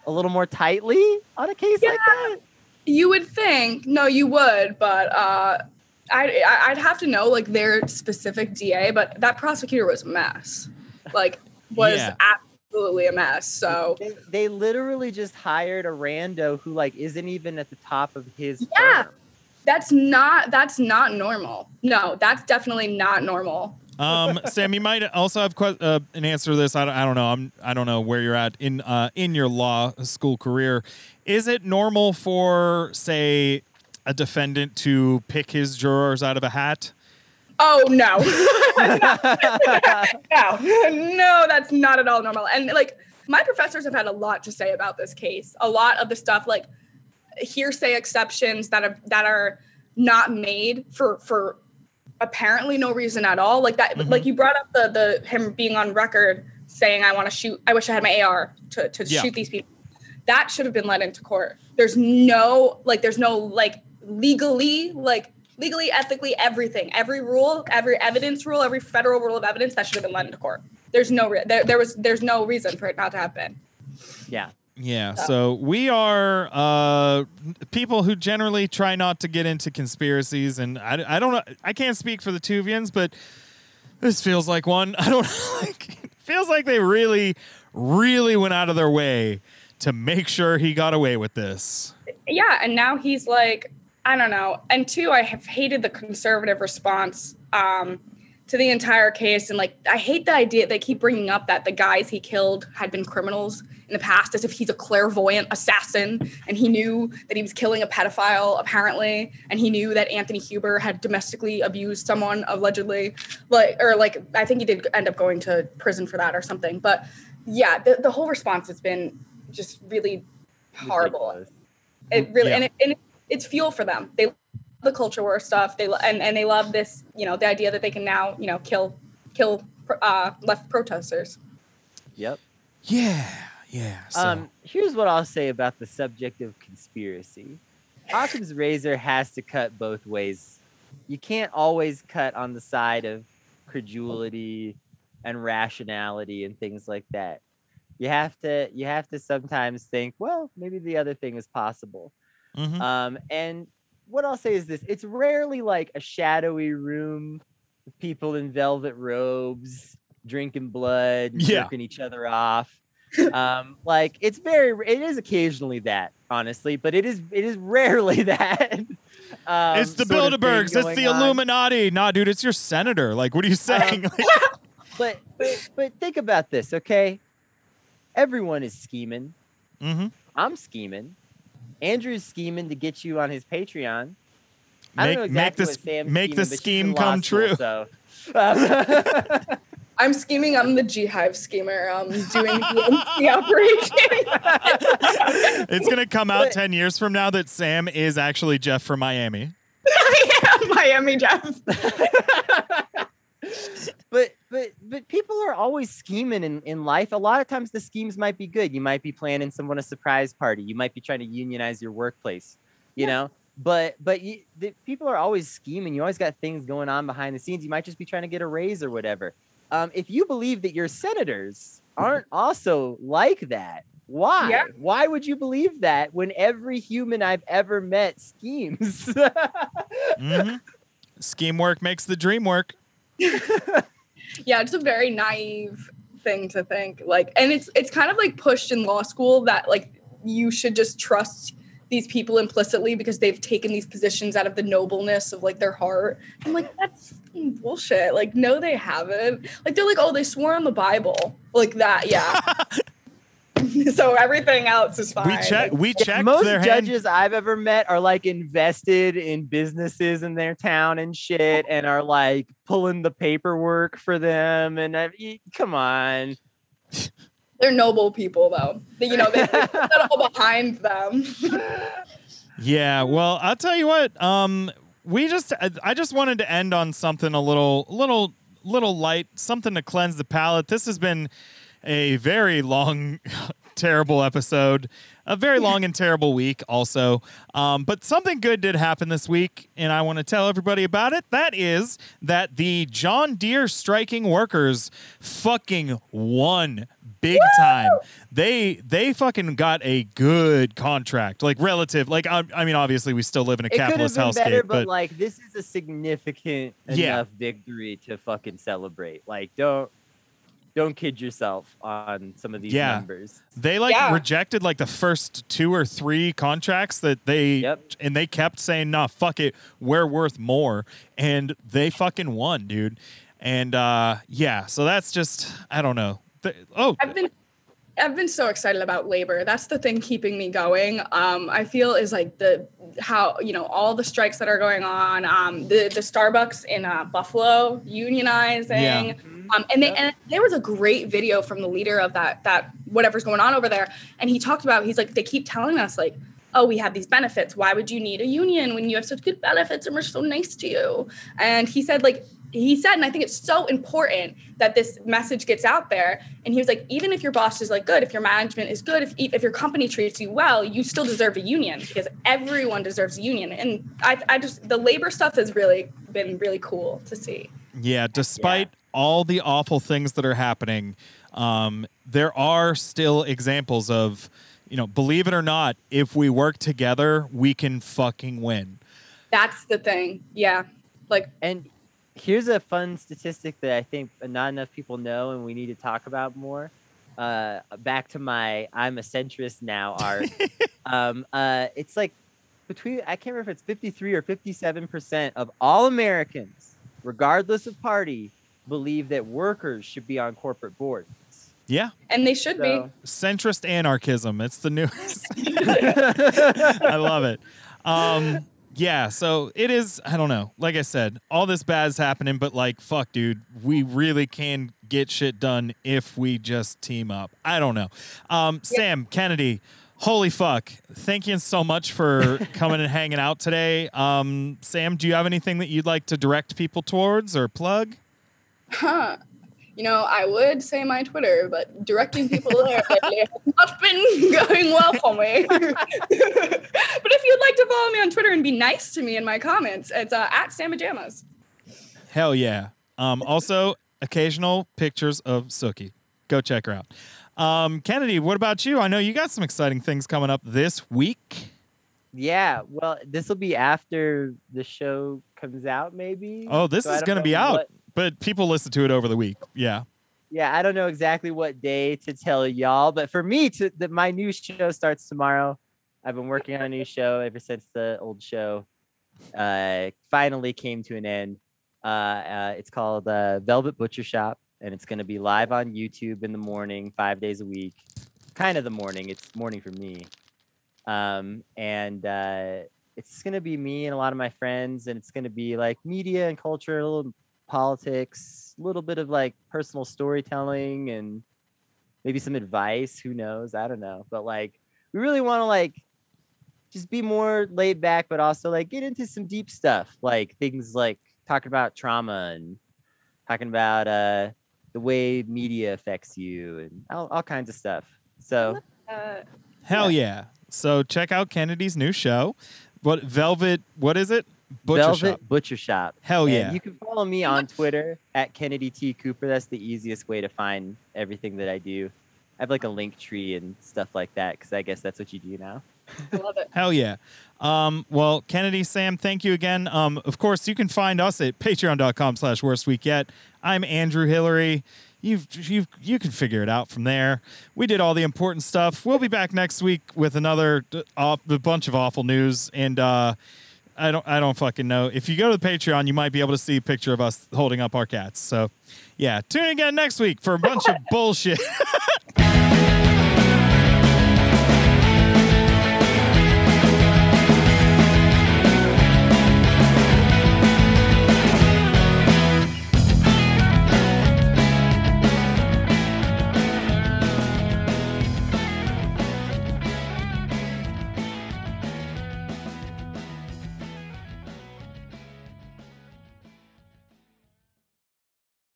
a little more tightly on a case yeah. like that? You would think. No, you would, but... Uh... I'd, I'd have to know like their specific D A, but that prosecutor was a mess, like was yeah. absolutely a mess. So they, they literally just hired a rando who like isn't even at the top of his. Yeah, firm. that's not that's not normal. No, that's definitely not normal. Um, Sam, you might also have que- uh, an answer to this. I don't, I don't know. I'm I don't know where you're at in uh, in your law school career. Is it normal for say? A defendant to pick his jurors out of a hat? Oh, no. no. no. No, that's not at all normal. And, like, my professors have had a lot to say about this case. A lot of the stuff, like, hearsay exceptions that have, that are not made for, for apparently no reason at all. Like that, mm-hmm. like you brought up the, the, him being on record saying, I want to shoot, I wish I had my A R to, to yeah. shoot these people. That should have been led into court. There's no, like, there's no, like, legally, like, legally, ethically, everything, every rule, every evidence rule, every federal rule of evidence that should have been led into court. There's no, re- there, there was, there's no reason for it not to have been. Yeah. Yeah. So, so we are uh, people who generally try not to get into conspiracies. And I, I don't know, I can't speak for the Tuvians, but this feels like one. I don't know. Like, it feels like they really, really went out of their way to make sure he got away with this. Yeah. And now he's like, I don't know. And two, I have hated the conservative response um, to the entire case. And like, I hate the idea they keep bringing up that the guys he killed had been criminals in the past, as if he's a clairvoyant assassin. And he knew that he was killing a pedophile, apparently. And he knew that Anthony Huber had domestically abused someone, allegedly. Like, or like, I think he did end up going to prison for that or something. But yeah, the, the whole response has been just really horrible. It really, yeah. and it, and it, it's fuel for them. They love the culture war stuff. They and, and they love this, you know, the idea that they can now, you know, kill kill uh, left protesters. Yep. Yeah. Yeah. So. Um. Here's what I'll say about the subject of conspiracy. Occam's razor has to cut both ways. You can't always cut on the side of credulity and rationality and things like that. You have to. You have to sometimes think, well, maybe the other thing is possible. Mm-hmm. Um, and what I'll say is this, it's rarely like a shadowy room with people in velvet robes, drinking blood, and yeah. jerking each other off. Um, like it's very, it is occasionally that, honestly, but it is, it is rarely that. Um, it's the Bilderbergs, it's the Illuminati. On. Nah, dude, it's your senator. Like, what are you saying? Um, but, but, but think about this, okay? Everyone is scheming. Mm-hmm. I'm scheming. Andrew's scheming to get you on his Patreon. I make, don't know exactly make this, what Sam's Make scheming, the scheme come true. So. I'm scheming. I'm the G-Hive schemer. I'm doing the, the operation. It's going to come out but, ten years from now that Sam is actually Jeff from Miami. I am Miami Jeff. But but but people are always scheming in, in life. A lot of times the schemes might be good. You might be planning someone a surprise party. You might be trying to unionize your workplace, you yeah. know, but but you, the, people are always scheming. You always got things going on behind the scenes. You might just be trying to get a raise or whatever. Um, if you believe that your senators aren't also like that, why? Yeah. Why would you believe that when every human I've ever met schemes? Mm-hmm. Scheme work makes the dream work. Yeah, it's a very naive thing to think. Like, and it's it's kind of like pushed in law school that like you should just trust these people implicitly because they've taken these positions out of the nobleness of like their heart. I'm like, that's bullshit. Like, no, they haven't. Like, they're like, oh, they swore on the Bible, like that. Yeah. So everything else is fine. We check. Like, we check. Most their judges hand- I've ever met are like invested in businesses in their town and shit, and are like pulling the paperwork for them. And I, come on, they're noble people, though. You know, they put that all behind them. Yeah. Well, I'll tell you what. Um, we just. I just wanted to end on something a little, little, little light, something to cleanse the palate. This has been a very long, terrible episode, a very long and terrible week also. Um, but something good did happen this week, and I want to tell everybody about it. That is that the John Deere striking workers fucking won big Woo! Time. They they fucking got a good contract, like relative. Like, I, I mean, obviously, we still live in a it capitalist hellscape. Better, but, but like, this is a significant yeah. enough victory to fucking celebrate. Like, don't. Don't kid yourself on some of these yeah. numbers. They like yeah. rejected like the first two or three contracts that they yep. and they kept saying, nah, fuck it. We're worth more. And they fucking won, dude. And uh, yeah, so that's just I don't know. The, oh, I've been I've been so excited about labor. That's the thing keeping me going. Um, I feel is like the how, you know, all the strikes that are going on, um, the, the Starbucks in uh, Buffalo unionizing. Yeah. Um, and, they, and there was a great video from the leader of that, that whatever's going on over there. And he talked about, he's like, they keep telling us like, oh, we have these benefits. Why would you need a union when you have such good benefits and we're so nice to you? And he said, like, he said, and I think it's so important that this message gets out there. And he was like, even if your boss is like good, if your management is good, if if your company treats you well, you still deserve a union because everyone deserves a union. And I, I just, the labor stuff has really been really cool to see. Yeah. Despite yeah. all the awful things that are happening, um, there are still examples of, you know, believe it or not, if we work together, we can fucking win. That's the thing. Yeah. Like, and here's a fun statistic that I think not enough people know and we need to talk about more. Uh, back to my I'm a centrist now art. um, uh, it's like between, I can't remember if it's fifty-three or fifty-seven percent of all Americans, regardless of party, believe that workers should be on corporate boards. Yeah. And they should so. be. Centrist anarchism. It's the newest. I love it. Um Yeah, so it is, I don't know, like I said, all this bad is happening, but like, fuck, dude, we really can get shit done if we just team up. I don't know. Um, yeah. Sam, Kennedy, holy fuck, thank you so much for coming and hanging out today. Um, Sam, do you have anything that you'd like to direct people towards or plug? Huh. You know, I would say my Twitter, but directing people there has not been going well for me. But if you'd like to follow me on Twitter and be nice to me in my comments, it's uh, at Samajamas. Hell yeah. Um, also, occasional pictures of Suki. Go check her out. Um, Kennedy, what about you? I know you got some exciting things coming up this week. Yeah, well, this will be after the show comes out, maybe. Oh, this so is going to be out. What- But people listen to it over the week. Yeah. Yeah. I don't know exactly what day to tell y'all, but for me, to, the, my new show starts tomorrow. I've been working on a new show ever since the old show uh, finally came to an end. Uh, uh, it's called uh, Velvet Butcher Shop, and it's going to be live on YouTube in the morning, five days a week. Kind of the morning. It's morning for me. Um, and uh, it's going to be me and a lot of my friends, and it's going to be like media and culture, a little politics, a little bit of like personal storytelling and maybe some advice. Who knows? I don't know. But like, we really want to like just be more laid back, but also like get into some deep stuff, like things like talking about trauma and talking about uh, the way media affects you and all, all kinds of stuff. So hell yeah. So check out Kennedy's new show. What Velvet? What is it? Butcher Velvet Shop. Butcher Shop. Hell yeah. And you can follow me on Twitter at Kennedy T. Cooper. That's the easiest way to find everything that I do. I have like a link tree and stuff like that because I guess that's what you do now. I love it. Hell yeah. Um, well, Kennedy, Sam, thank you again. Um, of course, you can find us at patreon.com slash worst week yet. I'm Andrew Hillary. You've, you've, you can figure it out from there. We did all the important stuff. We'll be back next week with another uh, a bunch of awful news and, uh, I don't I don't fucking know. If you go to the Patreon, you might be able to see a picture of us holding up our cats. So, yeah, tune in again next week for a bunch of bullshit.